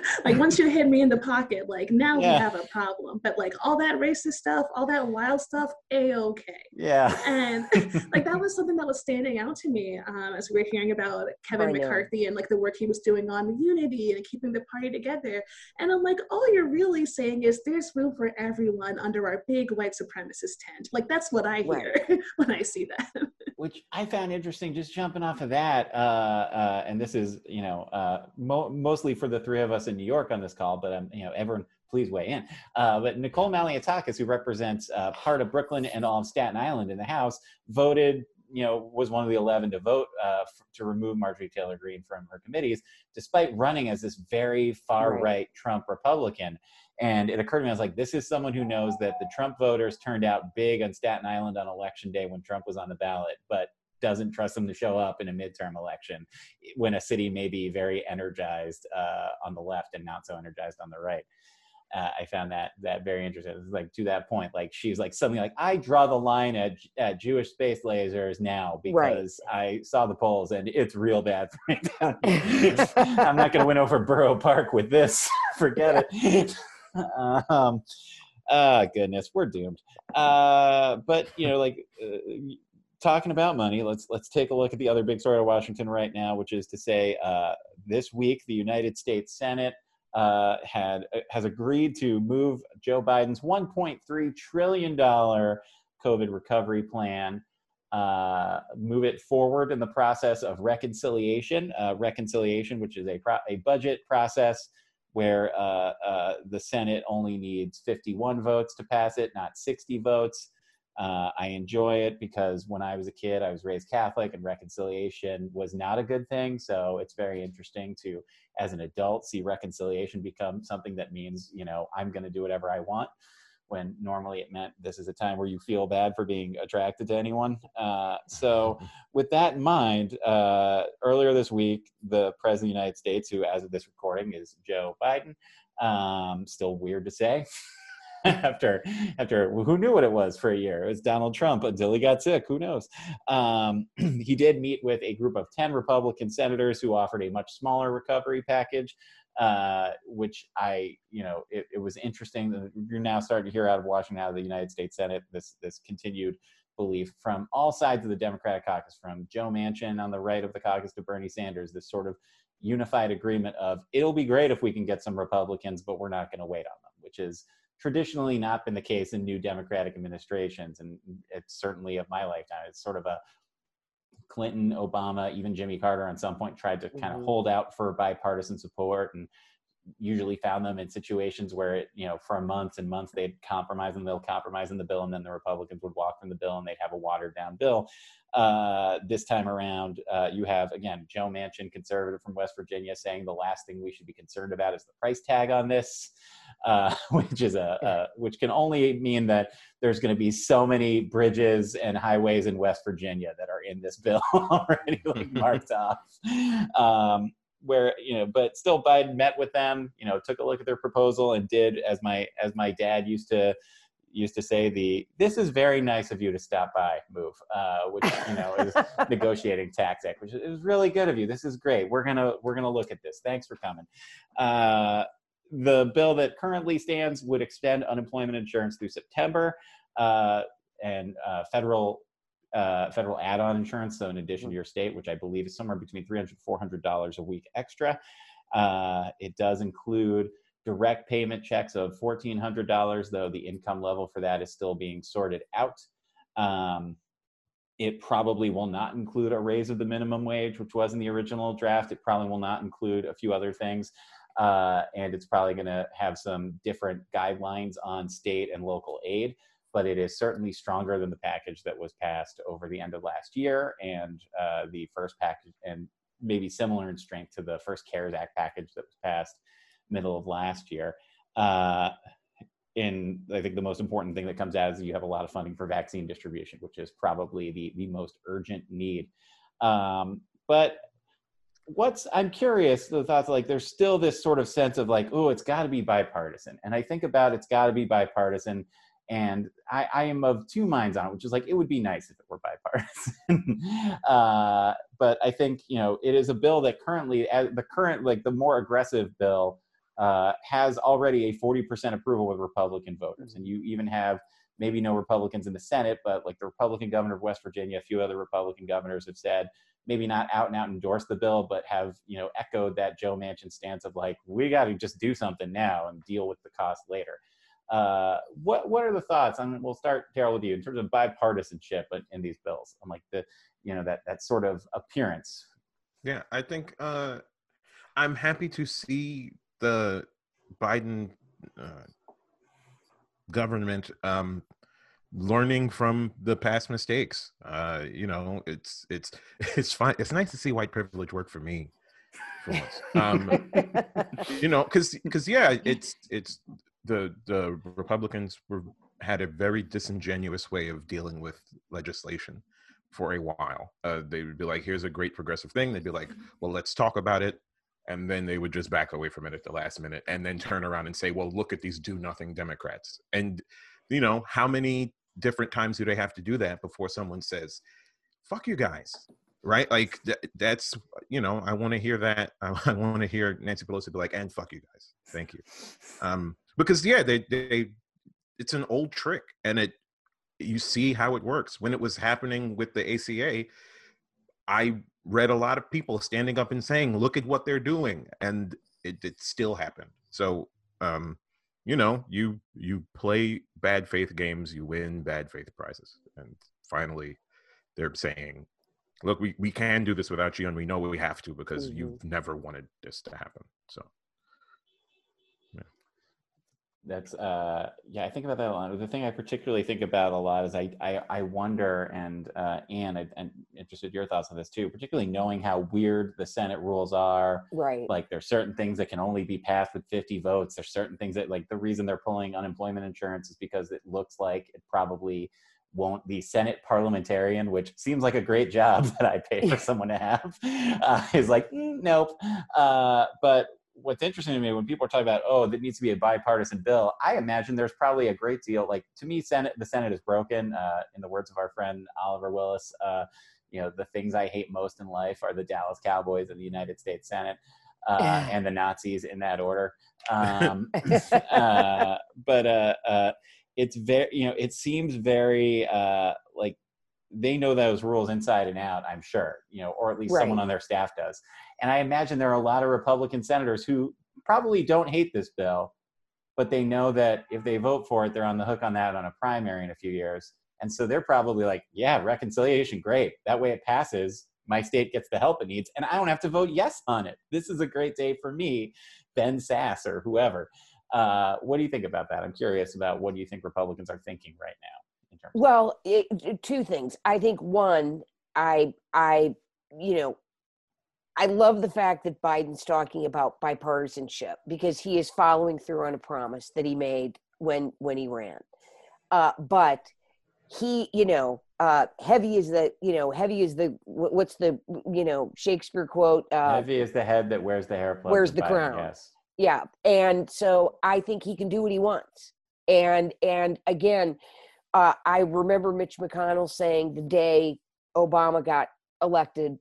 hit me in the pocket, like, now we have a problem. But like all that racist stuff, all that wild stuff, A-okay. Yeah. And like that was something that was standing out to me as we were hearing about Kevin McCarthy and like the work he was doing on unity and keeping the party together. And I'm like, all you're really saying is there's room for everyone under our big white supremacist tent. Like that's what I hear. When I see that. Which I found interesting, just jumping off of that, and this is, you know, mostly for the three of us in New York on this call, but you know, everyone please weigh in. But Nicole Maliotakis, who represents part of Brooklyn and all of Staten Island in the House, voted, you know, was one of the 11 to vote to remove Marjorie Taylor Greene from her committees, despite running as this very far-right Trump Republican. And it occurred to me, I was like, this is someone who knows that the Trump voters turned out big on Staten Island on election day when Trump was on the ballot, but doesn't trust them to show up in a midterm election when a city may be very energized on the left and not so energized on the right. I found that very interesting. It was like, to that point, like she's like suddenly like, I draw the line at Jewish space lasers now because I saw the polls and it's real bad for me down here. I'm not going to win over Borough Park with this. Forget it. Goodness, we're doomed. But you know, like talking about money, let's take a look at the other big story of Washington right now, which is to say, this week the United States Senate has agreed to move Joe Biden's $1.3 trillion COVID recovery plan, move it forward in the process of reconciliation, which is a budget process where the Senate only needs 51 votes to pass it, not 60 votes. I enjoy it because when I was a kid, I was raised Catholic and reconciliation was not a good thing. So it's very interesting to, as an adult, see reconciliation become something that means, you know, I'm going to do whatever I want, when normally it meant this is a time where you feel bad for being attracted to anyone. So with that in mind, earlier this week, the President of the United States, who as of this recording is Joe Biden, still weird to say, after who knew what it was for a year? It was Donald Trump until he got sick. Who knows? He did meet with a group of 10 Republican senators who offered a much smaller recovery package, which I, you know, it was interesting. You're now starting to hear out of Washington, out of the United States Senate, this continued belief from all sides of the Democratic caucus, from Joe Manchin on the right of the caucus to Bernie Sanders, this sort of unified agreement of it'll be great if we can get some Republicans, but we're not going to wait on them, which is traditionally not been the case in new Democratic administrations, and it's certainly of my lifetime. It's sort of a Clinton, Obama, even Jimmy Carter at some point tried to kind of hold out for bipartisan support, and usually found them in situations where it, you know, for months and months they'd compromise and they'll compromise in the bill, and then the Republicans would walk from the bill and they'd have a watered down bill. This time around, you have, again, Joe Manchin, conservative from West Virginia, saying the last thing we should be concerned about is the price tag on this, which can only mean that there's going to be so many bridges and highways in West Virginia that are in this bill already like marked off. Where, you know, but still Biden met with them, you know, took a look at their proposal and did, as my dad used to say, this is very nice of you to stop by move, which, you know, is negotiating tax act, which is really good of you. This is great. We're going to look at this. Thanks for coming. The bill that currently stands would extend unemployment insurance through September, and federal add-on insurance, so in addition to your state, which I believe is somewhere between $300 and $400 a week extra. It does include direct payment checks of $1,400, though the income level for that is still being sorted out. It probably will not include a raise of the minimum wage, which was in the original draft. It probably will not include a few other things. And it's probably going to have some different guidelines on state and local aid. But it is certainly stronger than the package that was passed over the end of last year, and the first package, and maybe similar in strength to the first CARES Act package that was passed middle of last year. And I think the most important thing that comes out is you have a lot of funding for vaccine distribution, which is probably the most urgent need. But I'm curious, the thoughts, like there's still this sort of sense of like, oh, it's got to be bipartisan. And I think about it's got to be bipartisan. And I am of two minds on it, which is like, it would be nice if it were bipartisan. But I think, you know, it is a bill that currently, the current, like the more aggressive bill has already a 40% approval with Republican voters. And you even have maybe no Republicans in the Senate, but like the Republican governor of West Virginia, a few other Republican governors have said, maybe not out and out endorse the bill, but have, you know, echoed that Joe Manchin stance of like, we got to just do something now and deal with the cost later. What are the thoughts on, we'll start, Daryl, with you, in terms of bipartisanship in these bills, and like the, you know, that sort of appearance? Yeah, I think I'm happy to see the Biden government learning from the past mistakes. You know, it's fine. It's nice to see white privilege work for me. For once. You know, because yeah, it's the Republicans had a very disingenuous way of dealing with legislation for a while. They would be like, "Here's a great progressive thing." They'd be like, "Well, let's talk about it," and then they would just back away from it at the last minute, and then turn around and say, "Well, look at these do-nothing Democrats." And you know, how many different times do they have to do that before someone says, fuck you guys, right? Like, that's, you know, I want to hear that. I want to hear Nancy Pelosi be like, and fuck you guys. Thank you. Because, yeah, they it's an old trick. And you see how it works. When it was happening with the ACA, I read a lot of people standing up and saying, look at what they're doing. And it still happened. So, you know, you play bad faith games, you win bad faith prizes. And finally, they're saying, look, we can do this without you, and we know we have to because you've never wanted this to happen. So, yeah. That's, yeah, I think about that a lot. The thing I particularly think about a lot is I wonder, and Anne, I'm interested in your thoughts on this too, particularly knowing how weird the Senate rules are. Right. Like there's certain things that can only be passed with 50 votes. There's certain things that, like, the reason they're pulling unemployment insurance is because it looks like it probably won't the Senate parliamentarian, which seems like a great job that I pay for someone to have, is like, nope. But what's interesting to me when people are talking about, oh, that needs to be a bipartisan bill, I imagine there's probably a great deal. Like, to me, the Senate is broken. In the words of our friend Oliver Willis, you know, the things I hate most in life are the Dallas Cowboys and the United States Senate and the Nazis, in that order. It's very, you know, it seems very like they know those rules inside and out, I'm sure, you know, or at least someone on their staff does. And I imagine there are a lot of Republican senators who probably don't hate this bill, but they know that if they vote for it, they're on the hook on that on a primary in a few years. And so they're probably like, yeah, reconciliation, great. That way it passes. My state gets the help it needs, and I don't have to vote yes on it. This is a great day for me, Ben Sass or whoever. What do you think about that? I'm curious about what do you think Republicans are thinking right now? In terms well, two things. I think one, I love the fact that Biden's talking about bipartisanship because he is following through on a promise that he made when he ran. But he, you know, heavy is the what's the, you know, Shakespeare quote? Heavy is the head that wears the hair. Wears the crown. Yes. Yeah. And so I think he can do what he wants. And again, I remember Mitch McConnell saying the day Obama got elected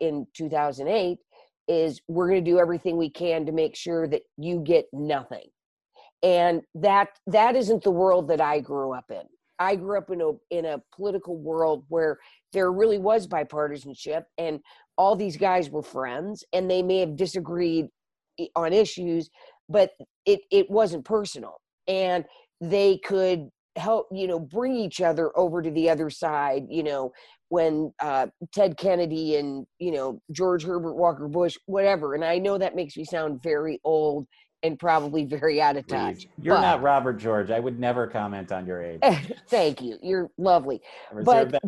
in 2008 is we're going to do everything we can to make sure that you get nothing. And that isn't the world that I grew up in. I grew up in a political world where there really was bipartisanship and all these guys were friends and they may have disagreed on issues, but it wasn't personal, and they could help, you know, bring each other over to the other side. You know, when Ted Kennedy and, you know, George Herbert Walker Bush, whatever. And I know that makes me sound very old and probably very out of touch. You're not Robert George. I would never comment on your age. Thank you. You're lovely. But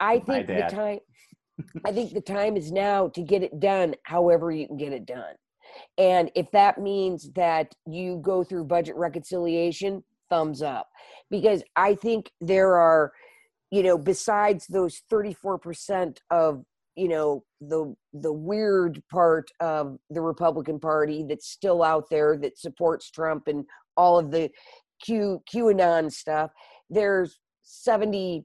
I think the time is now to get it done, however you can get it done. And if that means that you go through budget reconciliation, thumbs up. Because I think there are, you know, besides those 34% of, you know, the weird part of the Republican Party that's still out there that supports Trump and all of the QAnon stuff, there's 76%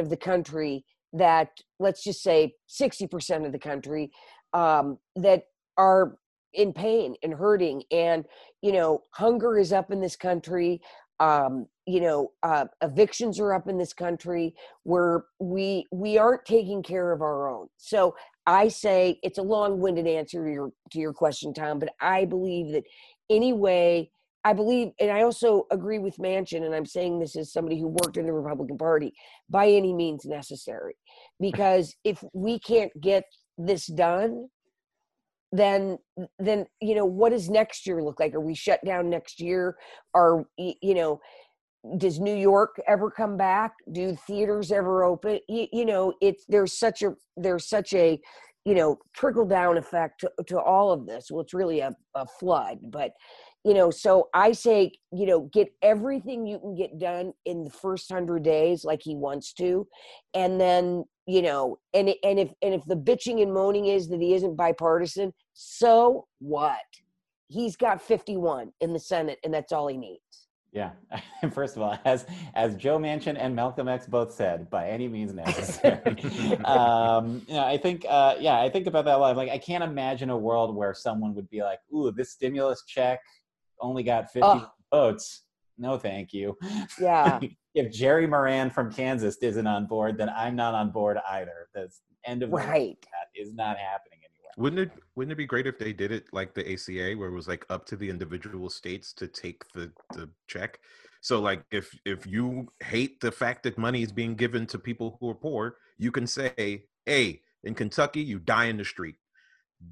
of the country that, let's just say 60% of the country that are in pain and hurting. And, you know, hunger is up in this country. You know, evictions are up in this country, where we aren't taking care of our own. So I say it's a long-winded answer to your question, Tom, but I believe that anyway, I believe, and I also agree with Manchin, and I'm saying this as somebody who worked in the Republican Party, by any means necessary, because if we can't get this done, then, you know, what does next year look like? Are we shut down next year? Are, you know, does New York ever come back? Do theaters ever open? You know, it's, there's such a, you know, trickle down effect to all of this. Well, it's really a flood, but, you know, so I say, you know, get everything you can get done in the first 100 days, like he wants to, and then, you know, and if the bitching and moaning is that he isn't bipartisan, so what? He's got 51 in the Senate, and that's all he needs. Yeah. First of all, as Joe Manchin and Malcolm X both said, by any means necessary. You know, I think, yeah, I think about that a lot. Like, I can't imagine a world where someone would be like, "Ooh, this stimulus check only got 50 votes. No, thank you." Yeah. If Jerry Moran from Kansas isn't on board, then I'm not on board either. That's end of the right. That is not happening anywhere. Wouldn't it be great if they did it like the ACA, where it was like up to the individual states to take the check? So like, if you hate the fact that money is being given to people who are poor, you can say, "Hey, in Kentucky, you die in the street.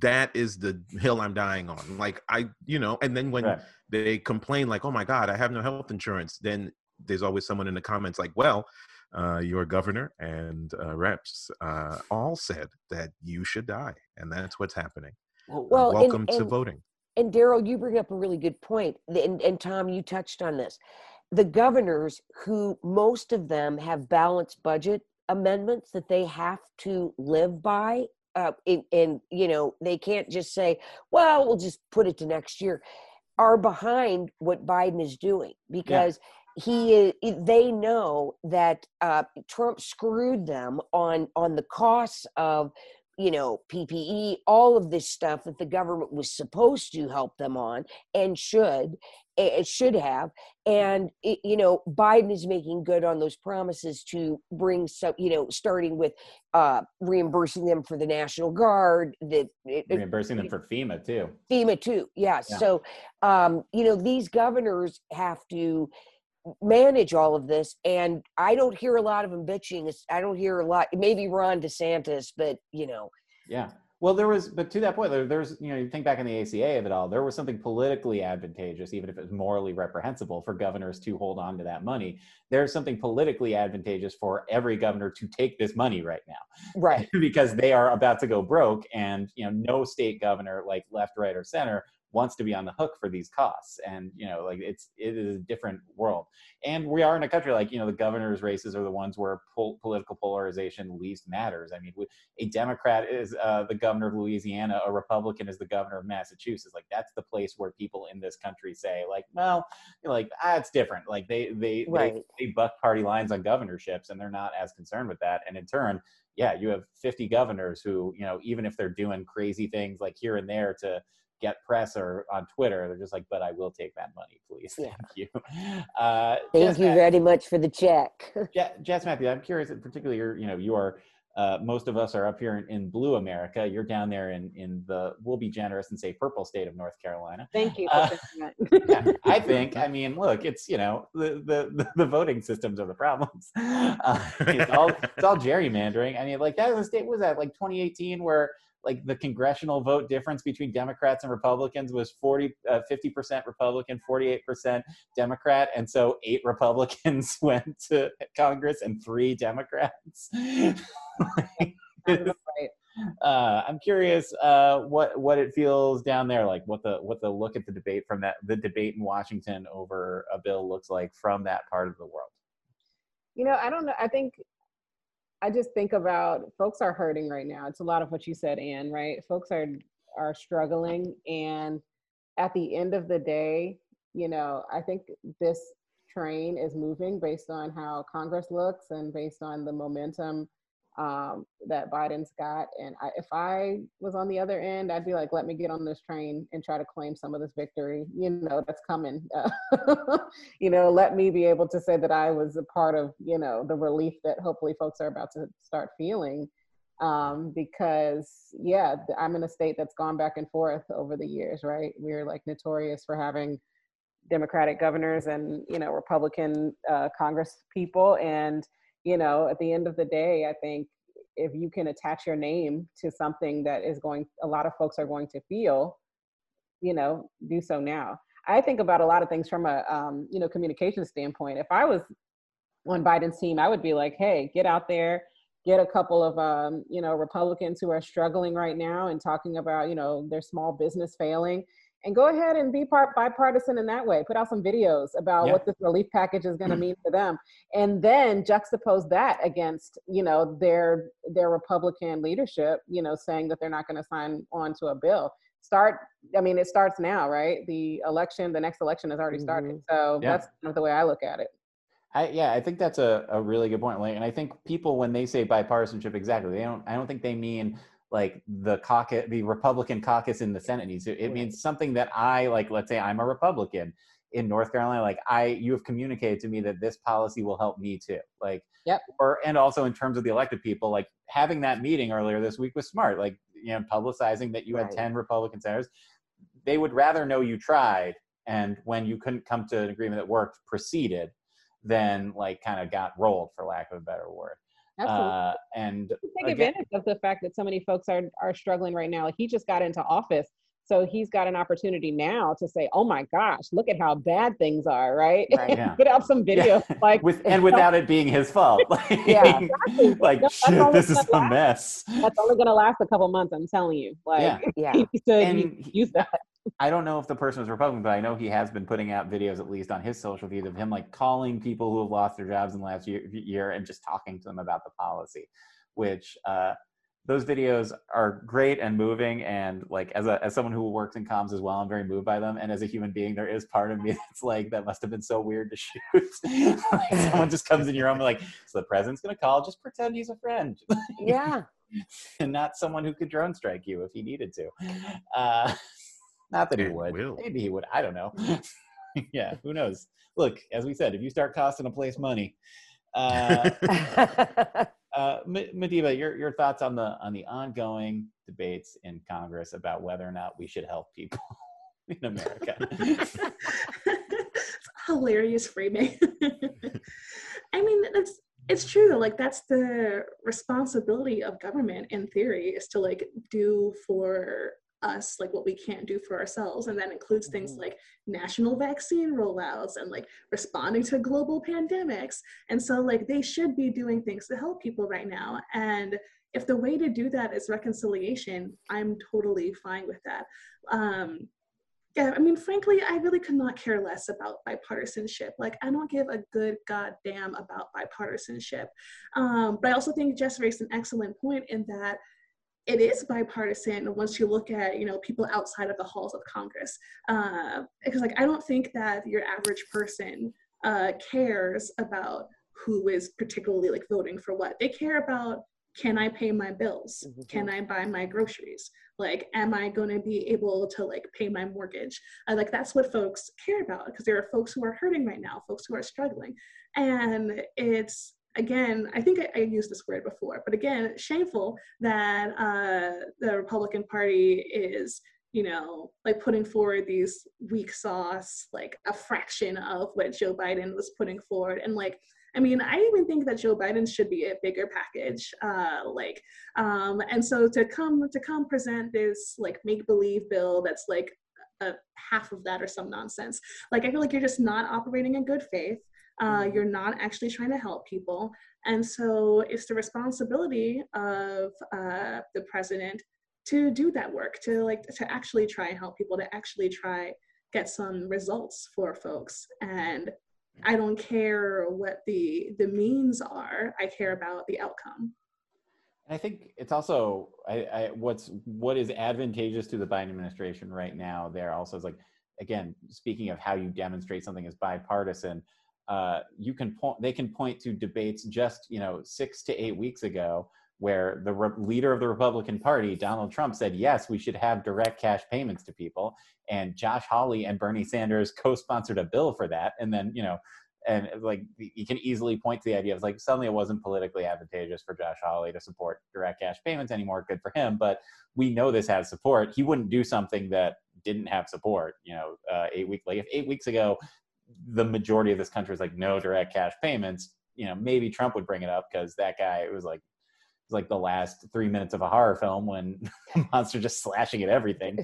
That is the hill I'm dying on." Like, I, you know, and then when right. they complain, like, "Oh my God, I have no health insurance," then there's always someone in the comments like, "Well, your governor and reps all said that you should die." And that's what's happening. Well, welcome to voting. And Daryl, you bring up a really good point. And Tom, you touched on this. The governors, who most of them have balanced budget amendments that they have to live by, and you know, they can't just say, "Well, we'll just put it to next year," are behind what Biden is doing, because they know that Trump screwed them on the costs of, you know, PPE, all of this stuff that the government was supposed to help them on and should have. And, you know, Biden is making good on those promises to bring some, you know, starting with reimbursing them for the National Guard. Reimbursing them for FEMA too. FEMA too, yes. Yeah. So, you know, these governors have to manage all of this, and I don't hear a lot of them bitching. I don't hear a lot, maybe Ron DeSantis, but you know. Yeah, well, but to that point, there's, you know, you think back in the ACA of it all, there was something politically advantageous, even if it's morally reprehensible, for governors to hold on to that money. There's something politically advantageous for every governor to take this money right now. Right. Because they are about to go broke, and, you know, no state governor, like left, right, or center, wants to be on the hook for these costs. And, you know, like it is a different world. And we are in a country like, you know, the governor's races are the ones where political polarization least matters. I mean, a Democrat is the governor of Louisiana, a Republican is the governor of Massachusetts. Like, that's the place where people in this country say, like, well, like, it's different. Like right. they buck party lines on governorships, and they're not as concerned with that. And in turn, yeah, you have 50 governors who, you know, even if they're doing crazy things like here and there to get press or on Twitter, they're just like, "But I will take that money, please." Yeah. Thank you. Thank you very much for the check. Jess Matthews, I'm curious, particularly most of us are up here in blue America. You're down there in the, we'll be generous and say, purple state of North Carolina. Thank you. Yeah, I think, I mean, look, it's, you know, the voting systems are the problems. It's all gerrymandering. I mean, like, that was a state, what was that, like 2018, where like the congressional vote difference between Democrats and Republicans was 50% Republican, 48% Democrat. And so 8 Republicans went to Congress and 3 Democrats. I'm curious what it feels down there, like what the look at the debate from the debate in Washington over a bill looks like from that part of the world. You know, I don't know. I just think about, folks are hurting right now. It's a lot of what you said, Ann, right? Folks are struggling. And at the end of the day, you know, I think this train is moving based on how Congress looks and based on the momentum that Biden's got. And if I was on the other end, I'd be like, let me get on this train and try to claim some of this victory, you know, that's coming. You know, let me be able to say that I was a part of, you know, the relief that hopefully folks are about to start feeling. Because, yeah, I'm in a state that's gone back and forth over the years, right? We're like notorious for having Democratic governors and, you know, Republican Congress people. And, you know, at the end of the day, I think if you can attach your name to something that is going, a lot of folks are going to feel, you know, do so now. I think about a lot of things from a, you know, communication standpoint. If I was on Biden's team, I would be like, hey, get out there. Get a couple of, you know, Republicans who are struggling right now and talking about, you know, their small business failing, and go ahead and be bipartisan in that way. Put out some videos about what this relief package is going to mean for them. And then juxtapose that against, you know, their Republican leadership, you know, saying that they're not going to sign on to a bill. I mean, it starts now, right? The next election has already started. So that's kind of the way I look at it. I think that's a really good point. And I think people, when they say bipartisanship, exactly, I don't think they mean like the Republican caucus in the Senate needs to. It means something that I like. Let's say I'm a Republican in North Carolina. Like you have communicated to me that this policy will help me too. Like, and also in terms of the elected people, like having that meeting earlier this week was smart. Like, you know, publicizing that you had 10 Republican senators. They would rather know you tried, and when you couldn't come to an agreement that worked, proceeded. Then like kind of got rolled, for lack of a better word. Absolutely. And take advantage of the fact that so many folks are struggling right now. Like, he just got into office, so he's got an opportunity now to say, oh my gosh, look at how bad things are, right? Put out some videos. Like, without it being his fault. Like, shit, this is a mess. That's only gonna last a couple months, I'm telling you. Like, he needs to use that. I don't know if the person was Republican, but I know he has been putting out videos, at least on his social feed, of him like calling people who have lost their jobs in the last year and just talking to them about the policy, which those videos are great and moving. And like, as someone who works in comms as well, I'm very moved by them. And as a human being, there is part of me that's like, that must've been so weird to shoot. Like, someone just comes in your home and like, so the president's going to call, just pretend he's a friend. And not someone who could drone strike you if he needed to. Not that he would. Maybe he would. I don't know. Who knows? Look, as we said, if you start costing a place money, Madiba, your thoughts on the ongoing debates in Congress about whether or not we should help people in America? Hilarious framing. I mean, it's true though. Like, that's the responsibility of government in theory, is to like do for us like what we can't do for ourselves, and that includes things like national vaccine rollouts and like responding to global pandemics. And so like they should be doing things to help people right now, and if the way to do that is reconciliation, I'm totally fine with that. I mean, frankly, I really could not care less about bipartisanship. Like, I don't give a good goddamn about bipartisanship, but I also think Jess raised an excellent point in that it is bipartisan once you look at, you know, people outside of the halls of Congress. Because like, I don't think that your average person cares about who is particularly like voting for what. They care about, can I pay my bills? Can I buy my groceries? Like, am I going to be able to like pay my mortgage? Like, that's what folks care about, because there are folks who are hurting right now, folks who are struggling. And it's, again, I think I used this word before, but again, shameful that the Republican Party is, you know, like putting forward these weak sauce, like a fraction of what Joe Biden was putting forward. And like, I mean, I even think that Joe Biden should be a bigger package, and so to come present this like make-believe bill that's like half of that or some nonsense. Like, I feel like you're just not operating in good faith. You're not actually trying to help people. And so it's the responsibility of the president to do that work, to actually try and help people, to actually try get some results for folks. And I don't care what the means are, I care about the outcome. And I think it's also, what is advantageous to the Biden administration right now, there also is like, again, speaking of how you demonstrate something is bipartisan, you can point, they can point to debates just, 6 to 8 weeks ago, where the leader of the Republican Party, Donald Trump, said, yes, we should have direct cash payments to people. And Josh Hawley and Bernie Sanders co-sponsored a bill for that. And then, and like, you can easily point to the idea of like, suddenly it wasn't politically advantageous for Josh Hawley to support direct cash payments anymore. Good for him. But we know this has support. He wouldn't do something that didn't have support, 8 weeks, like if 8 weeks ago, the majority of this country is like, no direct cash payments, maybe Trump would bring it up because that guy, it was like the last 3 minutes of a horror film when the monster just slashing at everything.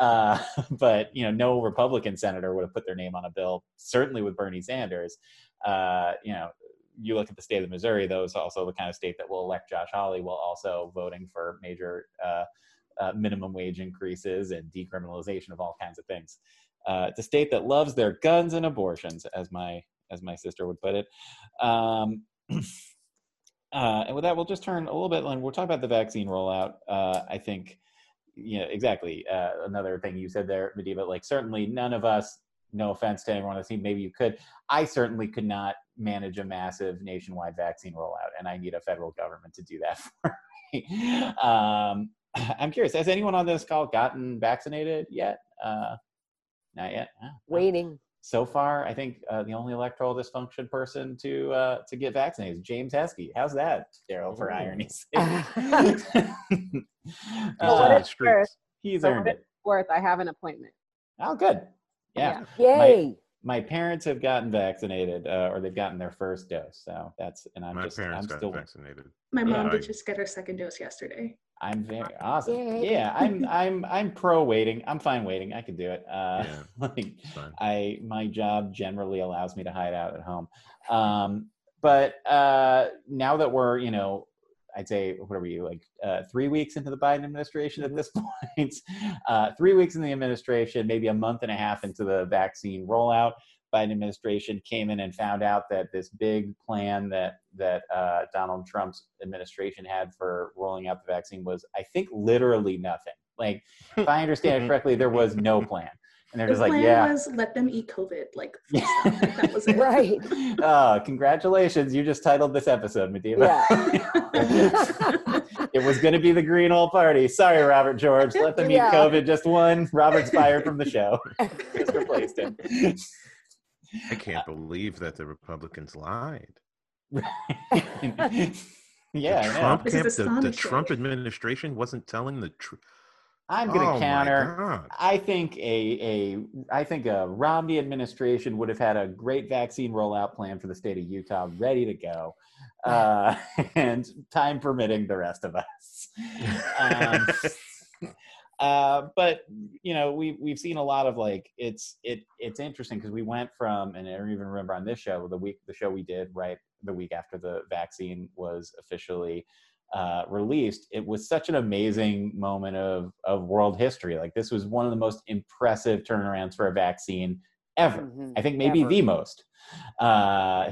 But, no Republican senator would have put their name on a bill, certainly with Bernie Sanders. You look at the state of Missouri, though, it's also the kind of state that will elect Josh Hawley while also voting for major minimum wage increases and decriminalization of all kinds of things. It's a state that loves their guns and abortions, as my sister would put it. And with that, we'll just turn a little bit, and we'll talk about the vaccine rollout. I think, exactly. Another thing you said there, Madiba, like certainly none of us, no offense to anyone on the team, maybe you could. I certainly could not manage a massive nationwide vaccine rollout, and I need a federal government to do that for me. I'm curious, has anyone on this call gotten vaccinated yet? Not yet. Waiting. So far, I think the only electoral dysfunction person to get vaccinated is James Heskey. How's that, Daryl? For irony's sake, he's earned it. Worth. I have an appointment. Oh, good. Yeah. Yay. My parents have gotten vaccinated, or they've gotten their first dose. So that's I'm still vaccinated. My mom did just get her second dose yesterday. I'm very awesome. Yay. Yeah, I'm pro waiting. I'm fine waiting. I could do it. My job generally allows me to hide out at home. But now that we're, I'd say, what are we, 3 weeks into the Biden administration at this point, 3 weeks in the administration, maybe a month and a half into the vaccine rollout, Biden administration came in and found out that this big plan that Donald Trump's administration had for rolling out the vaccine was, I think, literally nothing. Like, if I understand it correctly, there was no plan. And they're just like, yeah. The plan was let them eat COVID. Like, that was it. Right. Congratulations. You just titled this episode, Madiba. Yeah. It was going to be the Green Old Party. Sorry, Robert George. Let them eat COVID. Just one. Robert's fired from the show. Just replaced him. I can't believe that the Republicans lied. Yeah. The Trump administration wasn't telling the truth. I'm going to counter. I think a Romney administration would have had a great vaccine rollout plan for the state of Utah ready to go, and time permitting, the rest of us. But we've seen a lot of like it's interesting because we went from, and I don't even remember on this show the show we did right the week after the vaccine was officially released, it was such an amazing moment of world history. Like, this was one of the most impressive turnarounds for a vaccine ever. Mm-hmm. I think maybe the most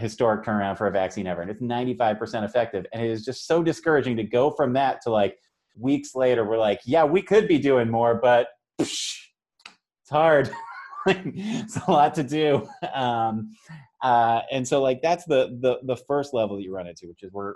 historic turnaround for a vaccine ever. And it's 95% effective. And it is just so discouraging to go from that to like weeks later, we're like, yeah, we could be doing more, but it's hard. It's a lot to do. And so like, that's the first level that you run into, which is we're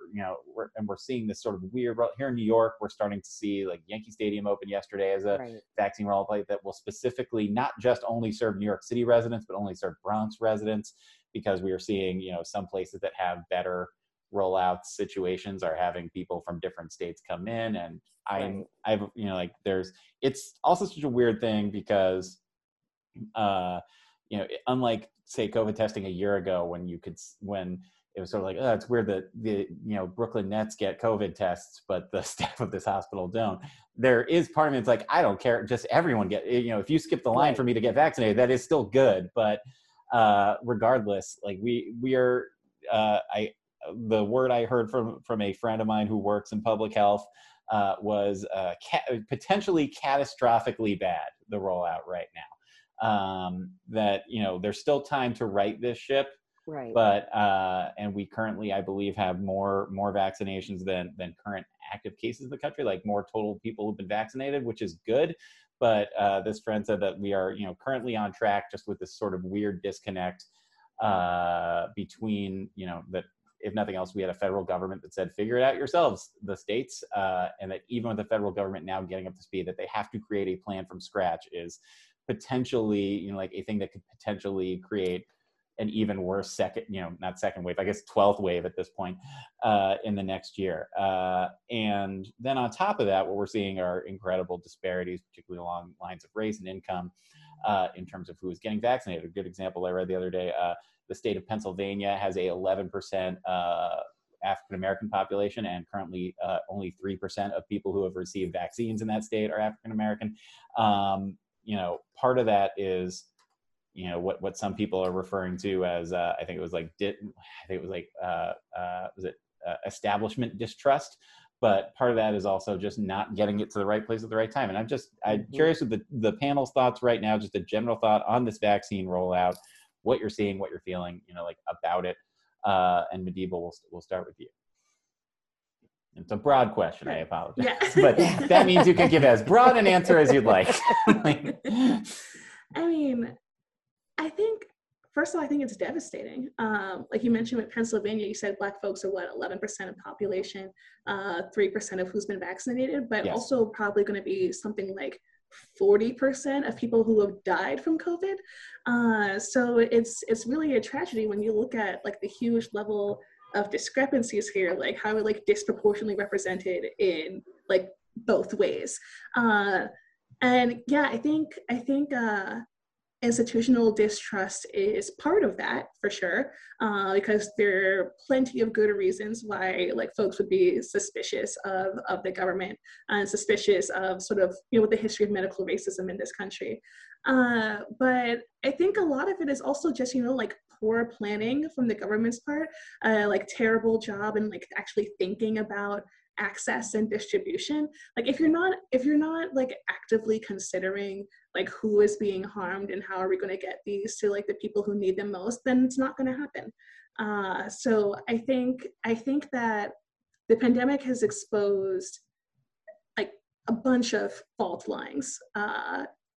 seeing this sort of weird here in New York. We're starting to see like Yankee Stadium open yesterday as a vaccine roll plate that will specifically not just only serve New York City residents, but only serve Bronx residents, because we are seeing, some places that have better rollout situations are having people from different states come in. And it's also such a weird thing because, unlike say COVID testing a year ago when it was sort of like, oh, it's weird that the Brooklyn Nets get COVID tests, but the staff of this hospital don't. There is part of me that's like, I don't care. Just everyone get, if you skip the line for me to get vaccinated, that is still good. But regardless, like the word I heard from a friend of mine who works in public health was potentially catastrophically bad, the rollout right now. There's still time to right this ship, but and we currently, I believe, have more vaccinations than current active cases in the country, like more total people who've been vaccinated, which is good. but this friend said that we are, you know, currently on track, just with this sort of weird disconnect between, you know, that if nothing else, we had a federal government that said, figure it out yourselves, the states, and that even with the federal government now getting up to speed, that they have to create a plan from scratch is potentially, you know, like a thing that could potentially create an even worse second, you know, not second wave, I guess 12th wave at this point in the next year. And then on top of that, what we're seeing are incredible disparities, particularly along lines of race and income in terms of who is getting vaccinated. A good example I read the other day, the state of Pennsylvania has a 11% African-American population, and currently only 3% of people who have received vaccines in that state are African-American. You know, part of that is, you know, what some people are referring to as, I think it was like, establishment distrust. But part of that is also just not getting it to the right place at the right time. And I'm curious with the panel's thoughts right now, just a general thought on this vaccine rollout, what you're seeing, what you're feeling, you know, like about it. And Madiba, we'll start with you. It's a broad question, I apologize. Yeah. But that means you can give as broad an answer as you'd like. I mean, I think, first of all, I think it's devastating. Like you mentioned with Pennsylvania, you said Black folks are what, 11% of population, 3% of who's been vaccinated, but yes, also probably going to be something like 40% of people who have died from COVID. So it's really a tragedy when you look at like the huge level of discrepancies here, like how we're like disproportionately represented in like both ways. And yeah, I think institutional distrust is part of that for sure, because there are plenty of good reasons why like folks would be suspicious of the government and suspicious of sort of, you know, with the history of medical racism in this country. But I think a lot of it is also just, you know, like poor planning from the government's part, like terrible job and like actually thinking about access and distribution. Like if you're not like actively considering like who is being harmed and how are we going to get these to like the people who need them most, then it's not going to happen. So I think that the pandemic has exposed like a bunch of fault lines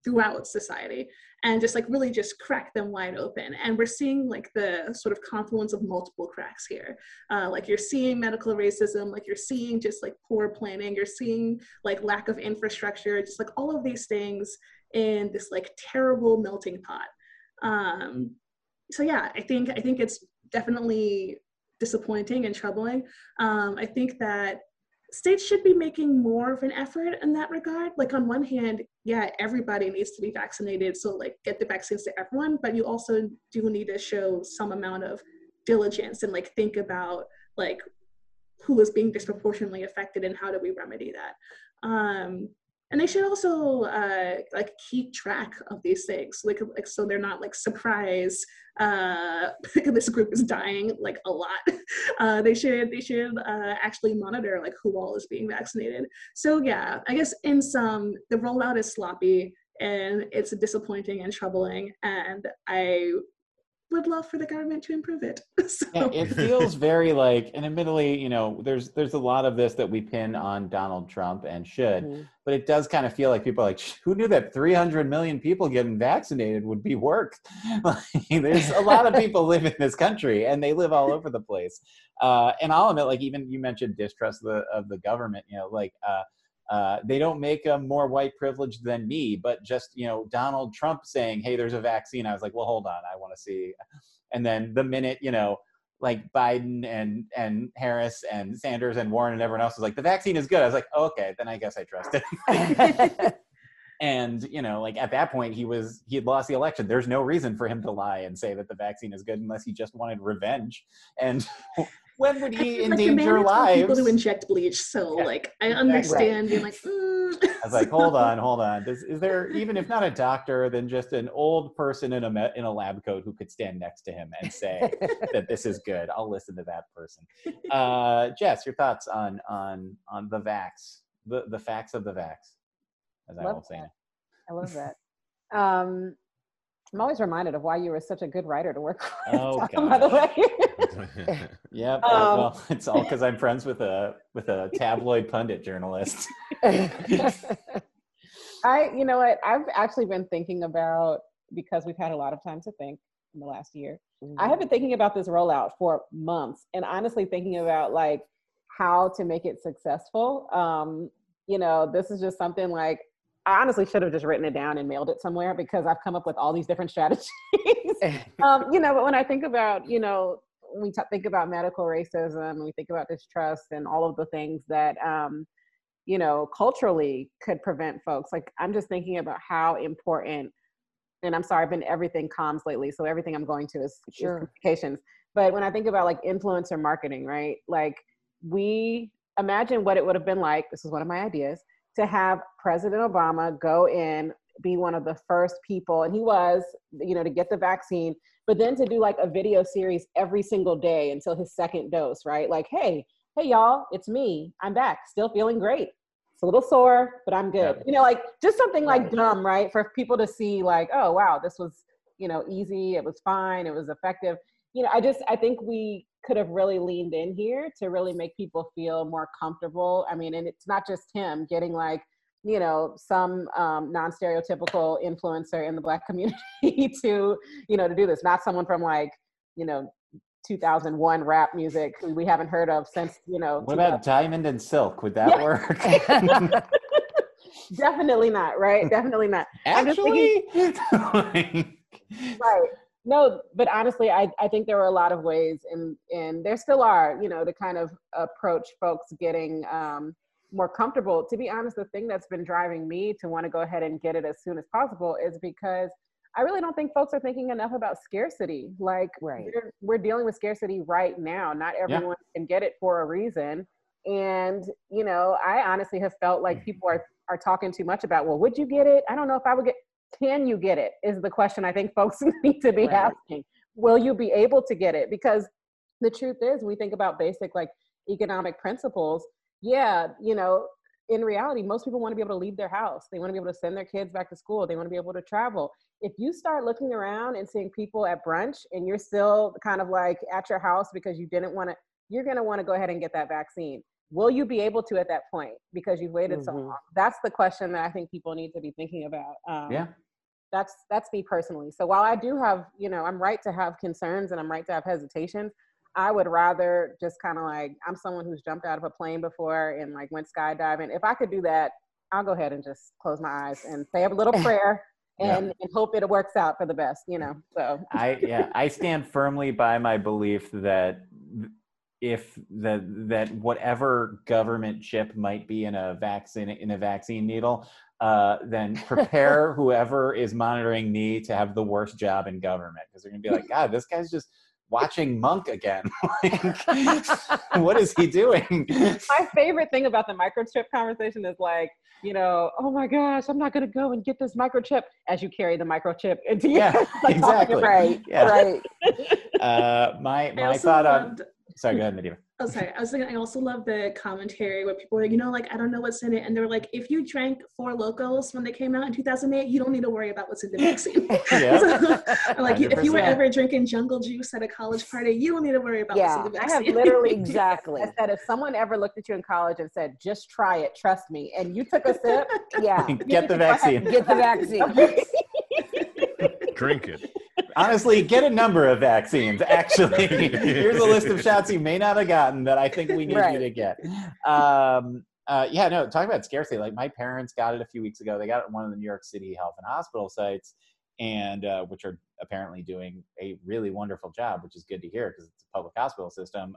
throughout society and just like really just crack them wide open. And we're seeing like the sort of confluence of multiple cracks here. Like you're seeing medical racism, like you're seeing just like poor planning, you're seeing like lack of infrastructure, just like all of these things in this like terrible melting pot. So yeah, I think it's definitely disappointing and troubling. I think that states should be making more of an effort in that regard. Like on one hand, yeah, everybody needs to be vaccinated, so like get the vaccines to everyone, but you also do need to show some amount of diligence and like think about like who is being disproportionately affected and how do we remedy that. And they should also like keep track of these things, like so they're not like surprised this group is dying like a lot. They should actually monitor like who all is being vaccinated. So yeah, I guess in sum, the rollout is sloppy and it's disappointing and troubling, and I would love for the government to improve it. So. Yeah, it feels very like, and admittedly, you know, there's a lot of this that we pin on Donald Trump and should, mm-hmm. but it does kind of feel like people are like, who knew that 300 million people getting vaccinated would be work? Like, there's a lot of people live in this country and they live all over the place. And I'll admit, like, even you mentioned distrust of the government, you know, like, they don't make them more white privileged than me, but just, you know, Donald Trump saying, hey, there's a vaccine. I was like, well, hold on, I want to see. And then the minute, you know, like Biden and Harris and Sanders and Warren and everyone else was like, the vaccine is good. I was like, oh, okay, then I guess I trust it. And, you know, like at that point, he had lost the election. There's no reason for him to lie and say that the vaccine is good unless he just wanted revenge. And when would he endanger lives? People to inject bleach, so yeah, like I understand being right. Like, I was like, hold on. Is there, even if not a doctor, then just an old person in a lab coat who could stand next to him and say that this is good? I'll listen to that person. Jess, your thoughts on the vax, the facts of the vax, as I was saying. I love that. I'm always reminded of why you were such a good writer to work with, Tom, by the way. Yep. Well, it's all because I'm friends with a tabloid pundit journalist. You know what? I've actually been thinking about, because we've had a lot of time to think in the last year. Mm-hmm. I have been thinking about this rollout for months, and honestly thinking about like how to make it successful. You know, this is just something like, I honestly should have just written it down and mailed it somewhere, because I've come up with all these different strategies. You know, but when I think about, you know, when we think about medical racism, and we think about distrust and all of the things that, you know, culturally could prevent folks, like I'm just thinking about how important, and I'm sorry, I've been everything comms lately, so everything I'm going to is communications. But when I think about like influencer marketing, right? Like we imagine what it would have been like, this is one of my ideas, to have President Obama go in, be one of the first people, and he was, you know, to get the vaccine, but then to do like a video series every single day until his second dose, right? Like, hey y'all, it's me, I'm back, still feeling great. It's a little sore, but I'm good. Yeah. You know, like just something like dumb, right? For people to see like, oh, wow, this was, you know, easy, it was fine, it was effective. You know, I think we could have really leaned in here to really make people feel more comfortable. I mean, and it's not just him getting like, you know, some non-stereotypical influencer in the Black community to, you know, to do this. Not someone from like, you know, 2001 rap music who we haven't heard of since, you know. What about Diamond and Silk? Would that work? Definitely not, right? Definitely not. Actually? Right. No, but honestly, I think there were a lot of ways, and there still are, you know, to kind of approach folks getting more comfortable. To be honest, the thing that's been driving me to want to go ahead and get it as soon as possible is because I really don't think folks are thinking enough about scarcity. Like we're dealing with scarcity right now. Not everyone can get it for a reason. And, you know, I honestly have felt like people are talking too much about, well, would you get it? I don't know if I would get. Can you get it is the question I think folks need to be asking. Will you be able to get it? Because the truth is, when we think about basic like economic principles, you know, in reality, most people want to be able to leave their house. They want to be able to send their kids back to school. They want to be able to travel. If you start looking around and seeing people at brunch and you're still kind of like at your house because you didn't want to, you're going to want to go ahead and get that vaccine. Will you be able to at that point because you've waited so long? That's the question that I think people need to be thinking about. That's me personally. So while I do have, you know, I'm right to have concerns and I'm right to have hesitations, I would rather just kind of like, I'm someone who's jumped out of a plane before and like went skydiving. If I could do that, I'll go ahead and just close my eyes and say a little prayer and hope it works out for the best, you know, so. I stand firmly by my belief that that whatever government chip might be in a vaccine needle, then prepare whoever is monitoring me to have the worst job in government, because they're gonna be like, God, this guy's just watching Monk again. Like, what is he doing? My favorite thing about the microchip conversation is like, you know, oh my gosh, I'm not gonna go and get this microchip as you carry the microchip into your like, exactly. Right. My thought on. Sorry, go ahead, Madiba. Oh, sorry. I was thinking, I also love the commentary where people are, you know, like, I don't know what's in it. And they're like, if you drank 4 Locos when they came out in 2008, you don't need to worry about what's in the vaccine. So, like, 100%. If you were ever drinking jungle juice at a college party, you don't need to worry about what's in the vaccine. I have literally, I said, if someone ever looked at you in college and said, just try it, trust me, and you took a sip, get the vaccine. Get the vaccine. Drink it. Honestly, get a number of vaccines, actually. Here's a list of shots you may not have gotten that I think we need you to get. Talking about scarcity, like my parents got it a few weeks ago. They got it at one of the New York City health and hospital sites, and which are apparently doing a really wonderful job, which is good to hear because it's a public hospital system.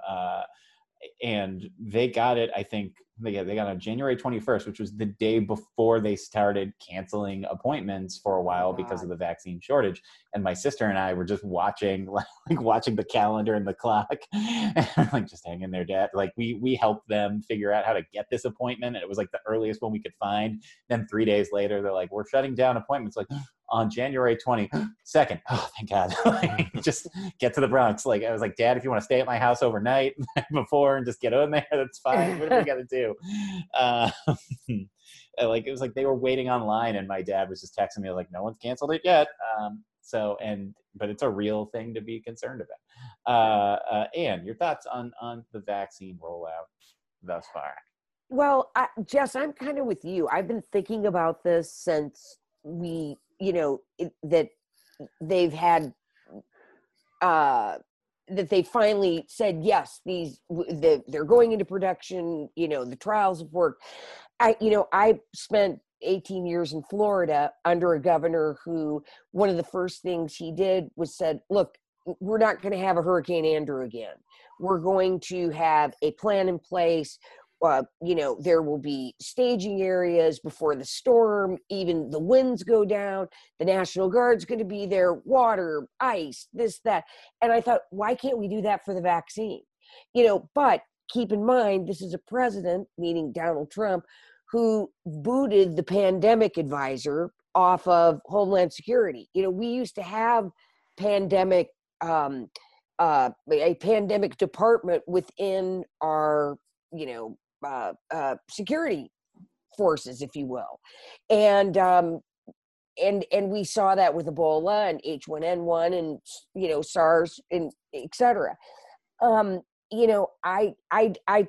And they got it, I think, they got it on January 21st, which was the day before they started canceling appointments for a while because of the vaccine shortage. And my sister and I were just watching the calendar and the clock, and I'm like, just hang in there, Dad. Like we helped them figure out how to get this appointment, and it was like the earliest one we could find. Then 3 days later, they're like, we're shutting down appointments. Like, on January 22nd. Oh, thank God. Like, just get to the Bronx. Like, I was like, Dad, if you want to stay at my house overnight before and just get on there, that's fine. What do we got to do? Like, it was like they were waiting online, and my dad was just texting me like, no one's canceled it yet. But it's a real thing to be concerned about. Ann, your thoughts on the vaccine rollout thus far? Well, Jess, I'm kind of with you. I've been thinking about this since we, you know, that they've had, that they finally said, yes, they're going into production, you know, the trials have worked. I spent 18 years in Florida under a governor who, one of the first things he did was said, look, we're not going to have a Hurricane Andrew again. We're going to have a plan in place. There will be staging areas before the storm, even the winds go down, the National Guard's going to be there, water, ice, this, that. And I thought, why can't we do that for the vaccine? You know, but keep in mind, this is a president, meaning Donald Trump, who booted the pandemic advisor off of Homeland Security. You know, we used to have a pandemic department within our, security forces, if you will. And we saw that with Ebola and H1N1 and, you know, SARS and et cetera. I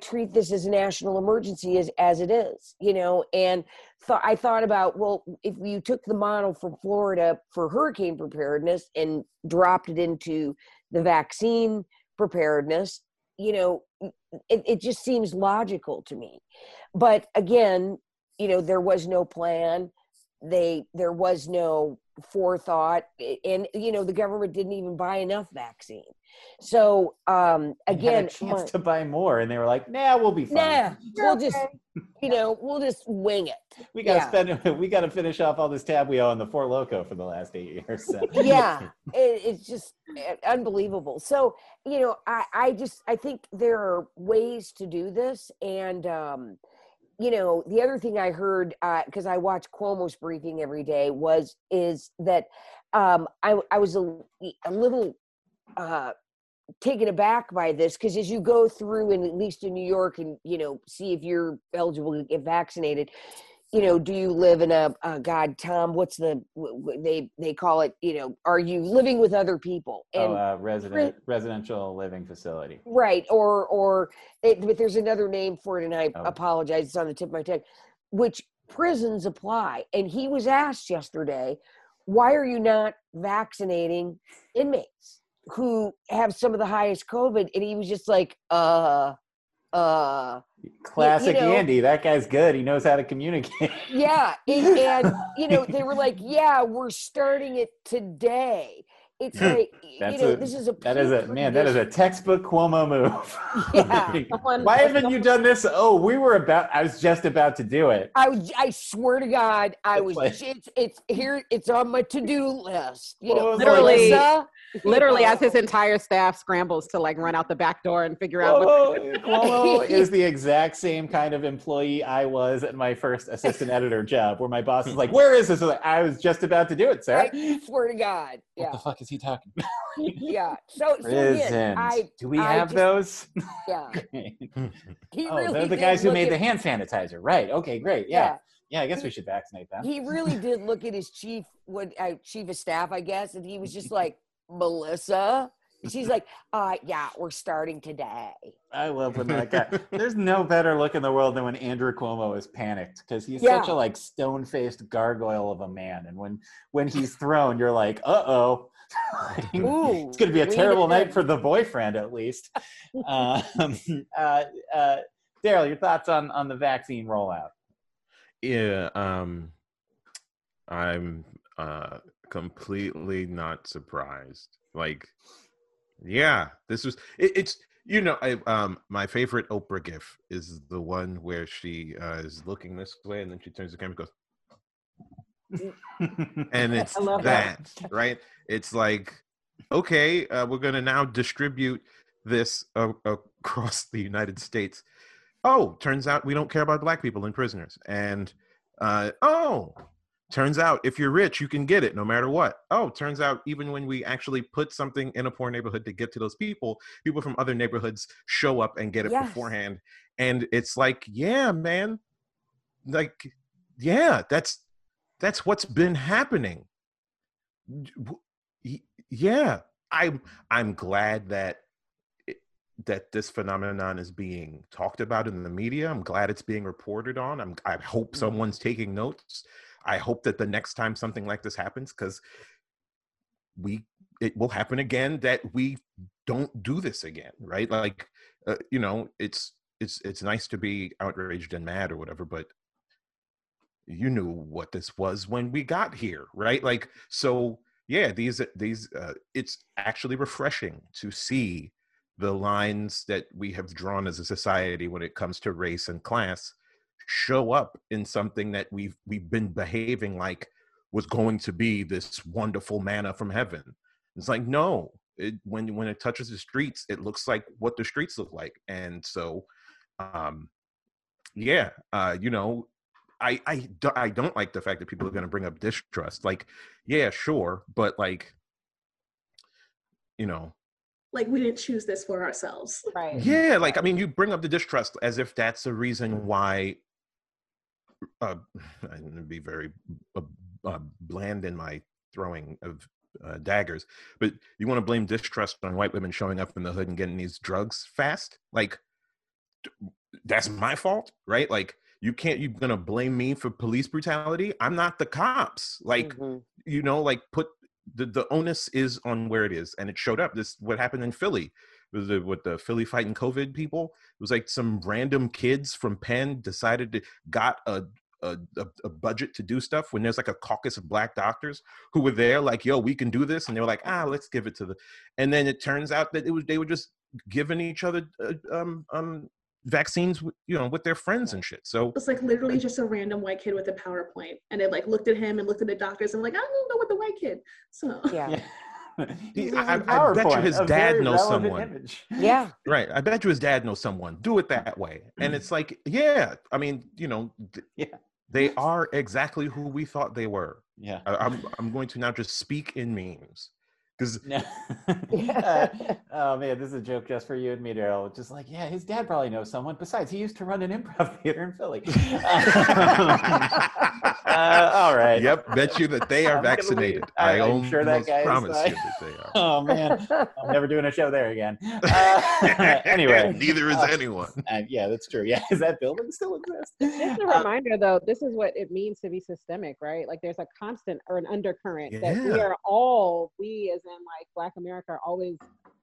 treat this as a national emergency as it is, you know, and so I thought about, well, if you took the model from Florida for hurricane preparedness and dropped it into the vaccine preparedness, you know, it just seems logical to me. But again, you know, there was no plan. There was no forethought, and, you know, the government didn't even buy enough vaccine. So again, they had a chance to buy more, and they were like, nah, we'll be fine. Nah, we'll just wing it. We got to finish off all this tab we owe on the Four Loko for the last 8 years. So. Yeah, it's just unbelievable. So, you know, I think there are ways to do this. And, you know, the other thing I heard, because I watch Cuomo's briefing every day, is that I was a little taken aback by this, because as you go through, and at least in New York, and, you know, see if you're eligible to get vaccinated, you know, do you live in they call it, you know, are you living with other people? And residential living facility. Right. But there's another name for it, and I apologize, it's on the tip of my tongue, which prisons apply. And he was asked yesterday, why are you not vaccinating inmates who have some of the highest COVID? And he was just like, classic, you know, Andy, that guy's good, he knows how to communicate. Yeah. And you know, they were like, yeah, we're starting it today. It's like, that is a textbook Cuomo move. Yeah. Why haven't you done this? Oh, I was just about to do it. I swear to God, it's here. It's on my to-do list. You know, literally, as his entire staff scrambles to like run out the back door and figure out. Cuomo is the exact same kind of employee I was at my first assistant editor job, where my boss is like, "Where is this?" I was just about to do it, sir. I swear to God. Yeah. What the fuck is he talking about? Yeah. So again, do we have those? Yeah. They're the guys who made the hand sanitizer. Right. Okay, great. Yeah. Yeah, I guess we should vaccinate them. He really did look at his chief of staff, I guess, and he was just like, Melissa? She's like, yeah, we're starting today. I love when that guy. There's no better look in the world than when Andrew Cuomo is panicked, because he's such a like stone-faced gargoyle of a man. And when he's thrown, you're like, uh-oh. Ooh, it's going to be a terrible night for the boyfriend, at least. Daryl, your thoughts on the vaccine rollout? Yeah, I'm completely not surprised. Like, yeah, this was it's you know, I my favorite Oprah gif is the one where she is looking this way and then she turns the camera and goes, and it's that, right? It's like, okay, we're gonna now distribute this across the United States. Oh, turns out we don't care about Black people and prisoners. And turns out if you're rich, you can get it no matter what. Oh, turns out even when we actually put something in a poor neighborhood to get to those people from other neighborhoods show up and get it beforehand. And it's like, yeah, man, like, yeah, that's what's been happening. Yeah, I'm glad that that this phenomenon is being talked about in the media. I'm glad it's being reported on. I hope someone's taking notes. I hope that the next time something like this happens, because it will happen again, that we don't do this again, right? Like, you know, it's nice to be outraged and mad or whatever, but you knew what this was when we got here, right? Like, so yeah, these it's actually refreshing to see the lines that we have drawn as a society when it comes to race and class show up in something that we've been behaving like was going to be this wonderful manna from heaven. It's like, no, when it touches the streets, it looks like what the streets look like. And so, you know, I don't like the fact that people are going to bring up distrust. Like, yeah, sure. But like, you know. Like, we didn't choose this for ourselves. Right. Yeah. Like, I mean, you bring up the distrust as if that's the reason why, I'm going to be very bland in my throwing of daggers, but you want to blame distrust on white women showing up in the hood and getting these drugs fast? Like, that's my fault, right? Like, you're going to blame me for police brutality? I'm not the cops. Like, you know, like, put the onus is on where it is. And it showed up. This, what happened in Philly, with the Philly fighting COVID people, it was like some random kids from Penn decided to got a budget to do stuff when there's like a caucus of black doctors who were there like, yo, we can do this. And they were like, let's give it to the, and then it turns out that they were just giving each other vaccines, you know, with their friends and shit. So it's like literally just a random white kid with a PowerPoint, and they like looked at him and looked at the doctors and like, I don't even know what the white kid. So yeah. I bet you his dad knows someone. Image. Yeah. Right. I bet you his dad knows someone. Do it that way. And it's like, yeah, I mean, you know, they are exactly who we thought they were. Yeah. I'm going to now just speak in memes. Oh man, this is a joke just for you and me, Daryl. Just like, yeah, his dad probably knows someone. Besides, he used to run an improv theater in Philly. All right. Yep. Bet you that they are vaccinated. I'm sure that guy promise you that they are. Oh man, I'm never doing a show there again. Anyway, neither is anyone. Yeah, that's true. Yeah, is that building still exists? This is a reminder, though. This is what it means to be systemic, right? Like, there's a constant or an undercurrent that we as in like Black America are always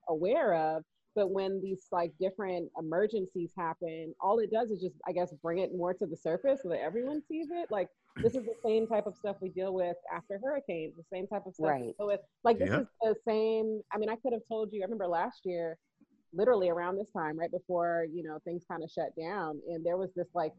aware of, but when these like different emergencies happen, all it does is just, I guess, bring it more to the surface so that everyone sees it. Like, this is the same type of stuff we deal with after hurricanes, the same type of stuff we deal with. Like, this is the same, I mean, I could have told you, I remember last year, literally around this time, right before, you know, things kind of shut down, and there was this like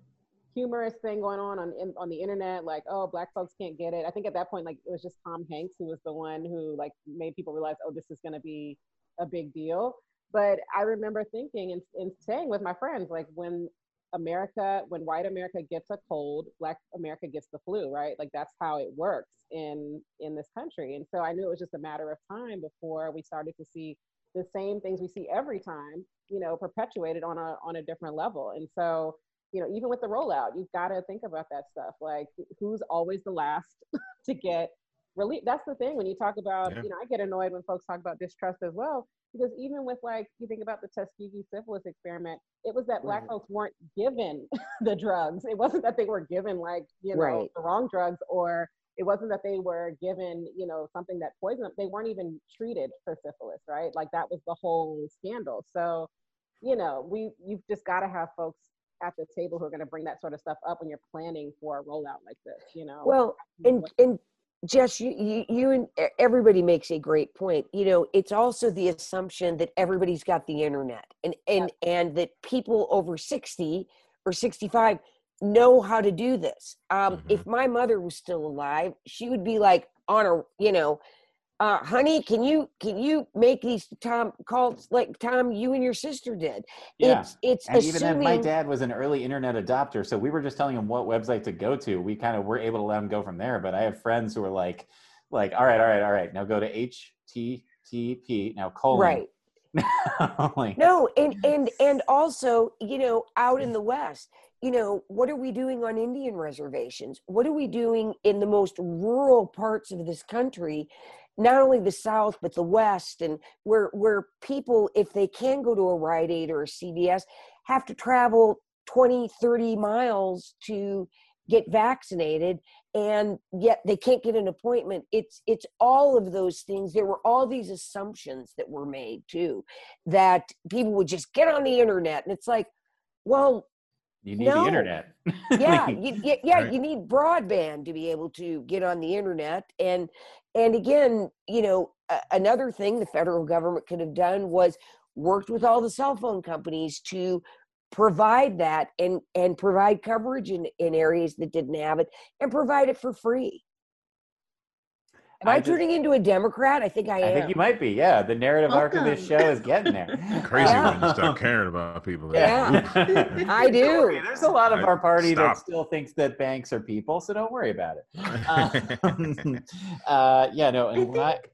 humorous thing going on the internet, like, oh, Black folks can't get it. I think at that point, like, it was just Tom Hanks who was the one who like made people realize, oh, this is going to be a big deal. But I remember thinking and saying with my friends, like, when white America gets a cold, Black America gets the flu, right? Like, that's how it works in this country. And so I knew it was just a matter of time before we started to see the same things we see every time, you know, perpetuated on a different level. And so, you know, even with the rollout, you've got to think about that stuff. Like, who's always the last to get relief? That's the thing when you talk about, you know, I get annoyed when folks talk about distrust as well, because even with like, you think about the Tuskegee syphilis experiment, it was that Black folks weren't given the drugs. It wasn't that they were given like, you know, the wrong drugs, or it wasn't that they were given, you know, something that poisoned them. They weren't even treated for syphilis, right? Like, that was the whole scandal. So, you know, you've just got to have folks at the table who are going to bring that sort of stuff up when you're planning for a rollout like this, you know? Well, and Jess, you and everybody makes a great point. You know, it's also the assumption that everybody's got the internet and that people over 60 or 65 know how to do this. If my mother was still alive, she would be like on a, you know, honey, can you make these Tom calls like Tom, you and your sister did? Yeah. It's and assuming... even then, my dad was an early internet adopter, so we were just telling him what website to go to. We kind of were able to let him go from there. But I have friends who are like, all right. Now go to HTTP. Now colon. Right. No, and also, you know, out in the West, you know, what are we doing on Indian reservations? What are we doing in the most rural parts of this country not only the South, but the West, and where people, if they can go to a Rite Aid or a CVS, have to travel 20, 30 miles to get vaccinated, and yet they can't get an appointment. It's all of those things. There were all these assumptions that were made too, that people would just get on the internet. And it's like, well, you need the internet. Yeah, right. You need broadband to be able to get on the internet. And again, you know, another thing the federal government could have done was worked with all the cell phone companies to provide that and provide coverage in areas that didn't have it, and provide it for free. Am I turning into a Democrat? I think I am. I think you might be, yeah. The narrative arc of this show is getting there. Crazy when you stop caring about people. Yeah. I do. There's a lot of our party that still thinks that banks are people, so don't worry about it.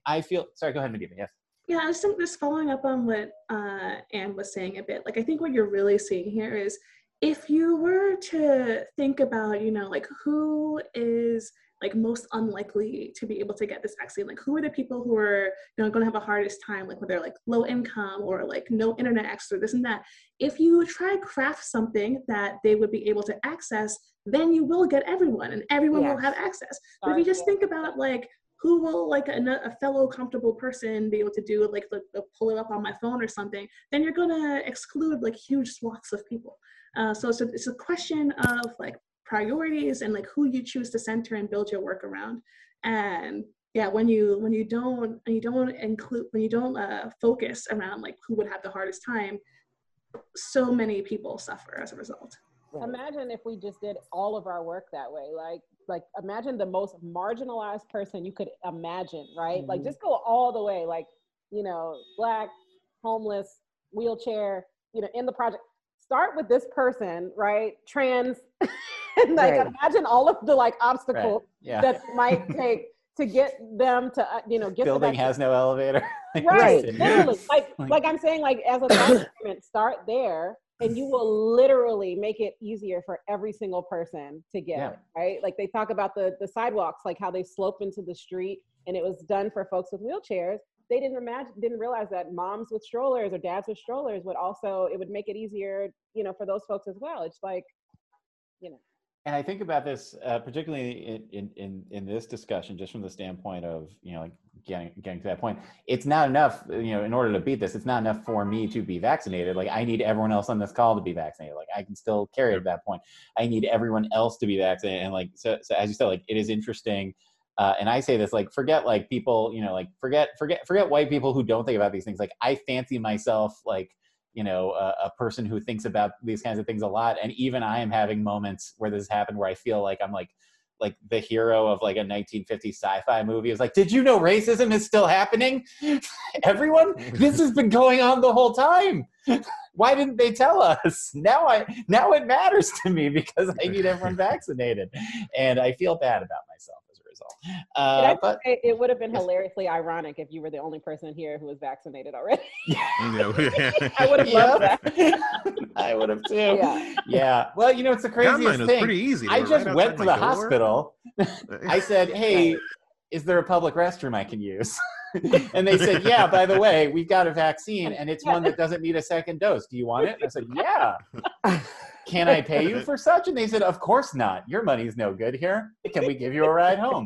I feel, sorry, go ahead, Madiba, yes. Yeah, I think just following up on what Ann was saying a bit, like I think what you're really seeing here is if you were to think about, you know, like who is like most unlikely to be able to get this vaccine, like who are the people who are, you know, going to have a hardest time, like when they're like low income or like no internet access, this and that. If you try to craft something that they would be able to access, then you will get everyone, and everyone will have access. But if you just think about like, who will like a fellow comfortable person be able to do like pull it up on my phone or something, then you're gonna exclude like huge swaths of people. So it's a question of like priorities and like who you choose to center and build your work around. And yeah, when you don't focus around like who would have the hardest time, so many people suffer as a result. Imagine if we just did all of our work that way. Like imagine the most marginalized person you could imagine, right? Mm-hmm. Like just go all the way, like, you know, Black, homeless, wheelchair, you know, in the project. Start with this person, right? Trans, and like imagine all of the like obstacles that might take to get them to, you know, get building has no elevator. Literally. Like I'm saying, like as a document, start there. And you will literally make it easier for every single person to get it, right? Like they talk about the sidewalks, like how they slope into the street, and it was done for folks with wheelchairs. They didn't realize that moms with strollers or dads with strollers would also, it would make it easier, you know, for those folks as well. It's like, you know. And I think about this, particularly in this discussion, just from the standpoint of, you know, like getting to that point, it's not enough, you know, in order to beat this, it's not enough for me to be vaccinated. Like I need everyone else on this call to be vaccinated. Like I can still carry it at that point. I need everyone else to be vaccinated. And like, so as you said, like it is interesting. And I say this, like, forget like people, you know, like forget white people who don't think about these things. Like I fancy myself, like, you know, a person who thinks about these kinds of things a lot. And even I am having moments where this has happened where I feel like I'm like the hero of like a 1950s sci-fi movie. It was like, did you know racism is still happening? Everyone, this has been going on the whole time. Why didn't they tell us? Now it matters to me because I need everyone vaccinated. And I feel bad about myself as a result. It would have been hilariously ironic if you were the only person here who was vaccinated already. I would have loved that. I would have too. Yeah. Well, you know, it's the craziest thing. Mine was pretty easy. I just went to the hospital. I said, hey, is there a public restroom I can use? And they said, yeah, by the way, we've got a vaccine and it's one that doesn't need a second dose. Do you want it? And I said, yeah. Can I pay you for such? And they said, of course not. Your money's no good here. Can we give you a ride home?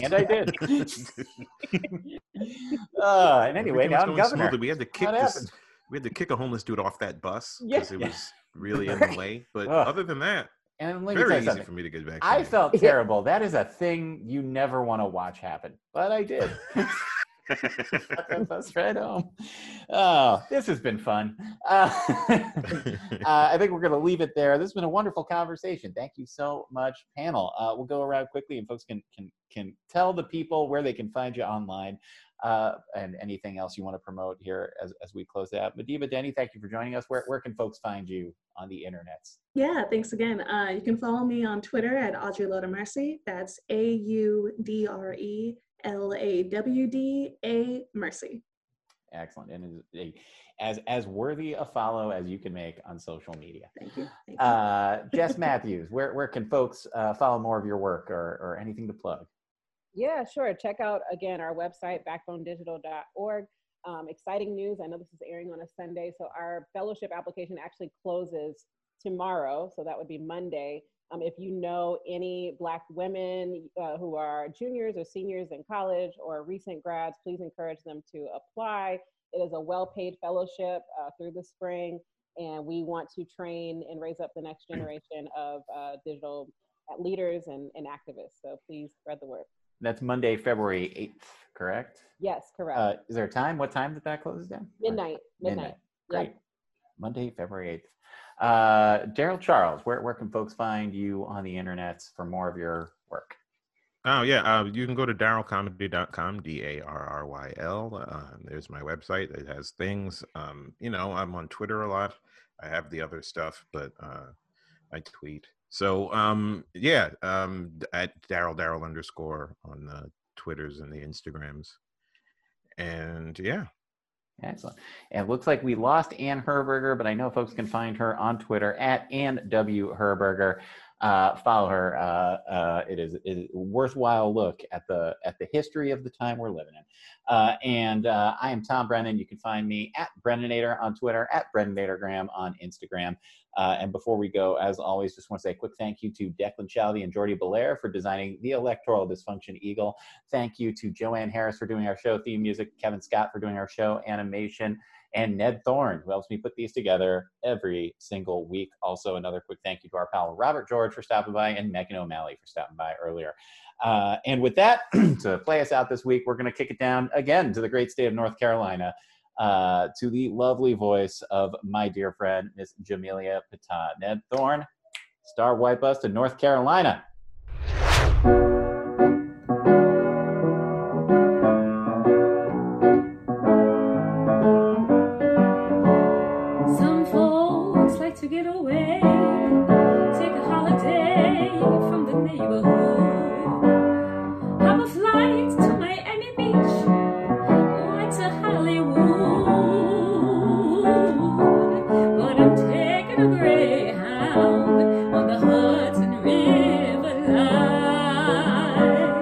And I did. And anyway, now I'm governor. Smoothly. We had to kick a homeless dude off that bus because it was really in the way. But other than that, and let me tell you something. For me to get back. I felt terrible. That is a thing you never want to watch happen, but I did. Bus ride home. Oh, this has been fun. I think we're going to leave it there. This has been a wonderful conversation. Thank you so much, panel. We'll go around quickly, and folks can tell the people where they can find you online. And anything else you want to promote here as we close out. Madiba Denny, thank you for joining us. Where can folks find you on the internets? Yeah, thanks again. You can follow me on Twitter at Audrey Lord of Mercy. That's AUDRELAWDA Mercy. Excellent. And as worthy a follow as you can make on social media. Thank you. Jess Matthews, where can folks follow more of your work or anything to plug? Yeah, sure. Check out, again, our website, BackboneDigital.org. Exciting news. I know this is airing on a Sunday, so our fellowship application actually closes tomorrow, so that would be Monday. If you know any Black women who are juniors or seniors in college or recent grads, please encourage them to apply. It is a well-paid fellowship through the spring, and we want to train and raise up the next generation of digital leaders and activists. So please spread the word. That's Monday, February 8th, correct? Yes, correct. Is there a time? What time did that close down? Midnight. Great. Yep. Monday, February 8th. Daryl Charles, where can folks find you on the internet for more of your work? Oh, yeah. You can go to darylcomedy.com, D-A-R-R-Y-L. There's my website. It has things. You know, I'm on Twitter a lot. I have the other stuff, but I tweet. So, yeah, at Daryl _ on the Twitters and the Instagrams. And, yeah. Excellent. And it looks like we lost Ann Herberger, but I know folks can find her on Twitter at Ann W. Herberger. Follow her. It is a worthwhile look at the history of the time we're living in. I am Tom Brennan. You can find me at Brennanator on Twitter, at Brennanatorgram on Instagram. And before we go, as always, just want to say a quick thank you to Declan Chowdhury and Jordi Belair for designing the Electoral Dysfunction Eagle. Thank you to Joanne Harris for doing our show theme music, Kevin Scott for doing our show animation, and Ned Thorne, who helps me put these together every single week. Also, another quick thank you to our pal Robert George for stopping by and Megan O'Malley for stopping by earlier. And with that, to play us out this week, we're going to kick it down again to the great state of North Carolina, to the lovely voice of my dear friend, Miss Jamelia Paton. Ned Thorne, star wipe us to North Carolina. To get away, take a holiday from the neighborhood, have a flight to Miami Beach or to Hollywood, but I'm taking a Greyhound on the Hudson River line.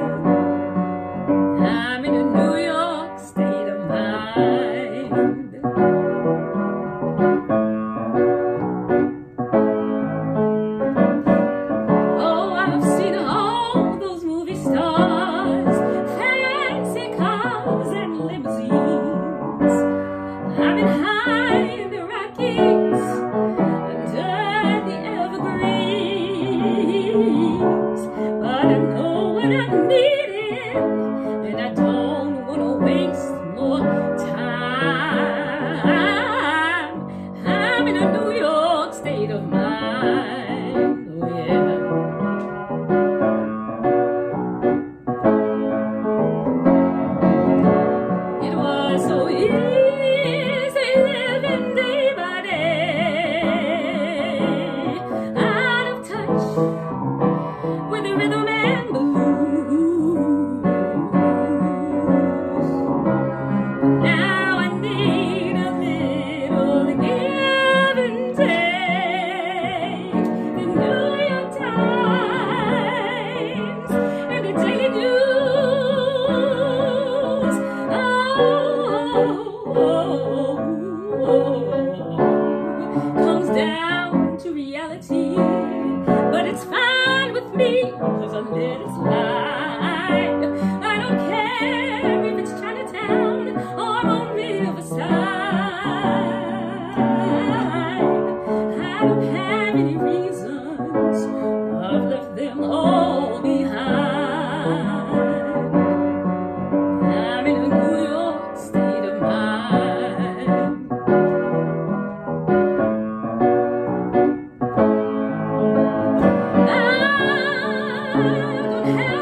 I'm in a New York state of mind. Hey!